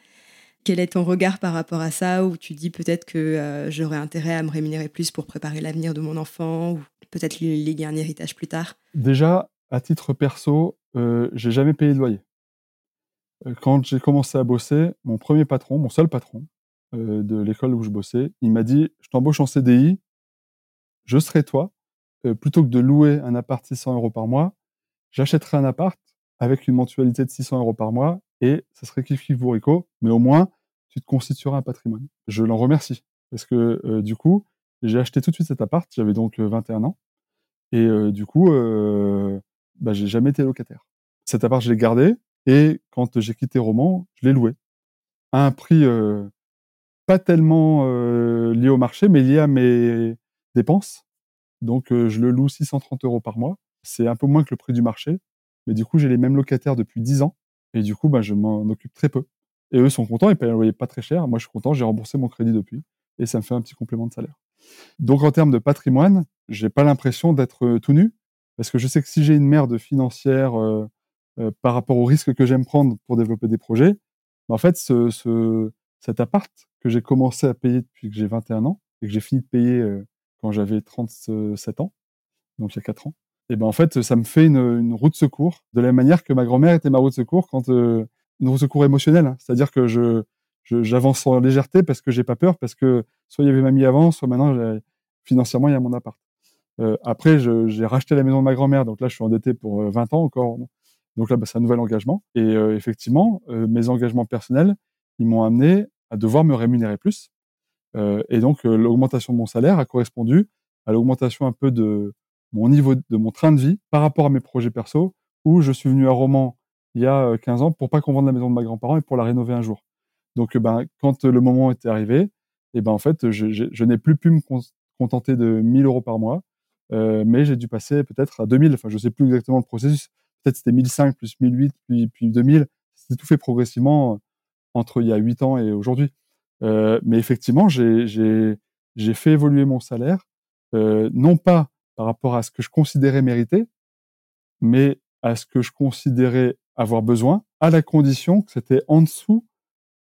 Quel est ton regard par rapport à ça, où tu dis peut-être que euh, j'aurais intérêt à me rémunérer plus pour préparer l'avenir de mon enfant, ou peut-être lui léguer un héritage plus tard? Déjà, à titre perso, euh, j'ai jamais payé de loyer. Quand j'ai commencé à bosser, mon premier patron, mon seul patron, euh, de l'école où je bossais, il m'a dit « Je t'embauche en C D I, je serai toi, euh, plutôt que de louer un appart six cents euros par mois, j'achèterai un appart avec une mensualité de six cents euros par mois, et ça serait kiff kiff bourrico, mais au moins, tu te constitueras un patrimoine. » Je l'en remercie, parce que euh, du coup, j'ai acheté tout de suite cet appart, j'avais donc vingt et un ans, et euh, du coup, euh, bah, j'ai jamais été locataire. Cet appart, je l'ai gardé, et quand j'ai quitté Romans, je l'ai loué, à un prix euh, pas tellement euh, lié au marché, mais lié à mes dépenses. Donc, euh, je le loue six cent trente euros par mois, c'est un peu moins que le prix du marché, mais du coup, j'ai les mêmes locataires depuis dix ans, et du coup, bah, je m'en occupe très peu. Et eux sont contents, ils payent un loyer pas très cher. Moi, je suis content, j'ai remboursé mon crédit depuis. Et ça me fait un petit complément de salaire. Donc, en termes de patrimoine, j'ai pas l'impression d'être euh, tout nu. Parce que je sais que si j'ai une merde financière euh, euh, par rapport aux risques que j'aime prendre pour développer des projets, bah, en fait, ce, ce, cet appart que j'ai commencé à payer depuis que j'ai vingt et un ans et que j'ai fini de payer euh, quand j'avais trente-sept ans, donc il y a quatre ans, et ben en fait, ça me fait une, une roue de secours, de la même manière que ma grand-mère était ma roue de secours, quand euh, une roue de secours émotionnelle, hein, c'est-à-dire que je, je j'avance en légèreté parce que j'ai pas peur, parce que soit il y avait mamie avant, soit maintenant j'ai, financièrement il y a mon appart. Euh, après, je, j'ai racheté la maison de ma grand-mère, donc là je suis endetté pour vingt ans encore, donc là bah, c'est un nouvel engagement. Et euh, effectivement, euh, mes engagements personnels, ils m'ont amené à devoir me rémunérer plus. Euh, et donc euh, l'augmentation de mon salaire a correspondu à l'augmentation un peu de mon niveau de mon train de vie par rapport à mes projets perso, où je suis venu à Romans il y a quinze ans pour pas qu'on vende la maison de mes grands-parents et pour la rénover un jour. Donc, ben, quand le moment était arrivé, et ben, en fait, je, je, je n'ai plus pu me contenter de mille euros par mois, euh, mais j'ai dû passer peut-être à deux mille. Enfin, je sais plus exactement le processus. Peut-être c'était mille cinq plus mille huit, puis, puis deux mille. C'était tout fait progressivement entre il y a huit ans et aujourd'hui. Euh, mais effectivement, j'ai, j'ai, j'ai fait évoluer mon salaire, euh, non pas par rapport à ce que je considérais mériter, mais à ce que je considérais avoir besoin, à la condition que c'était en dessous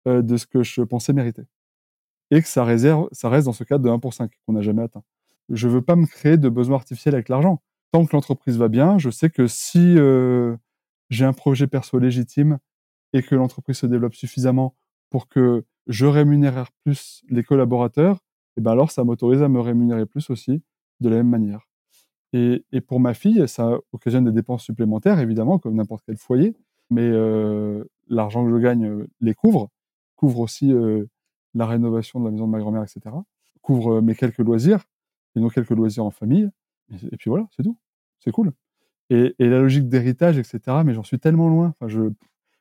euh, de ce que je pensais mériter. Et que ça, réserve, ça reste dans ce cadre de un pour cinq qu'on n'a jamais atteint. Je ne veux pas me créer de besoins artificiels avec l'argent. Tant que l'entreprise va bien, je sais que si euh, j'ai un projet perso légitime et que l'entreprise se développe suffisamment pour que je rémunère plus les collaborateurs, et ben alors ça m'autorise à me rémunérer plus aussi de la même manière. Et, et pour ma fille, ça occasionne des dépenses supplémentaires, évidemment, comme n'importe quel foyer. Mais euh, l'argent que je gagne les couvre, couvre aussi euh, la rénovation de la maison de ma grand-mère, et cetera. Couvre euh, mes quelques loisirs, et nos quelques loisirs en famille. Et, et puis voilà, c'est tout. C'est cool. Et, et la logique d'héritage, et cetera. Mais j'en suis tellement loin. Enfin, je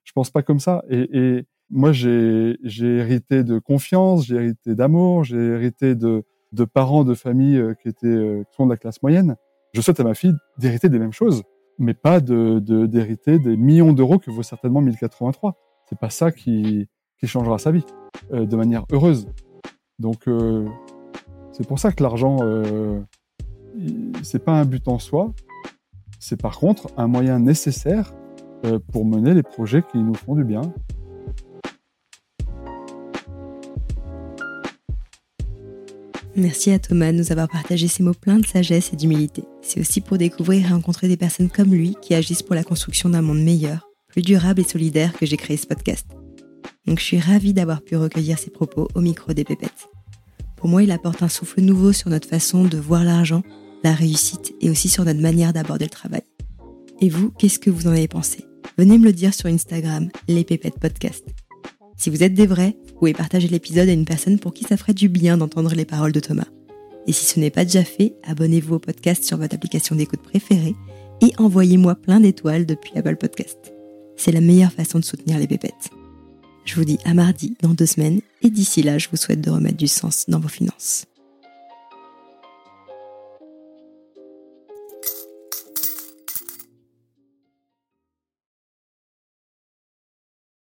je pense pas comme ça. Et, et moi, j'ai, j'ai hérité de confiance, j'ai hérité d'amour, j'ai hérité de, de parents, de familles euh, qui étaient euh, qui sont de la classe moyenne. Je souhaite à ma fille d'hériter des mêmes choses, mais pas de, de, d'hériter des millions d'euros que vaut certainement mille quatre-vingt-trois. C'est pas ça qui, qui changera sa vie, euh, de manière heureuse. Donc, euh, c'est pour ça que l'argent, euh, c'est pas un but en soi, c'est par contre un moyen nécessaire euh, pour mener les projets qui nous font du bien. Merci à Thomas de nous avoir partagé ces mots pleins de sagesse et d'humilité. C'est aussi pour découvrir et rencontrer des personnes comme lui qui agissent pour la construction d'un monde meilleur, plus durable et solidaire que j'ai créé ce podcast. Donc je suis ravie d'avoir pu recueillir ses propos au micro des pépettes. Pour moi, il apporte un souffle nouveau sur notre façon de voir l'argent, la réussite et aussi sur notre manière d'aborder le travail. Et vous, qu'est-ce que vous en avez pensé? Venez me le dire sur Instagram, les pépettes podcast. Si vous êtes des vrais, vous pouvez partager l'épisode à une personne pour qui ça ferait du bien d'entendre les paroles de Thomas. Et si ce n'est pas déjà fait, abonnez-vous au podcast sur votre application d'écoute préférée et envoyez-moi plein d'étoiles depuis Apple Podcast. C'est la meilleure façon de soutenir les pépettes. Je vous dis à mardi dans deux semaines et d'ici là, je vous souhaite de remettre du sens dans vos finances.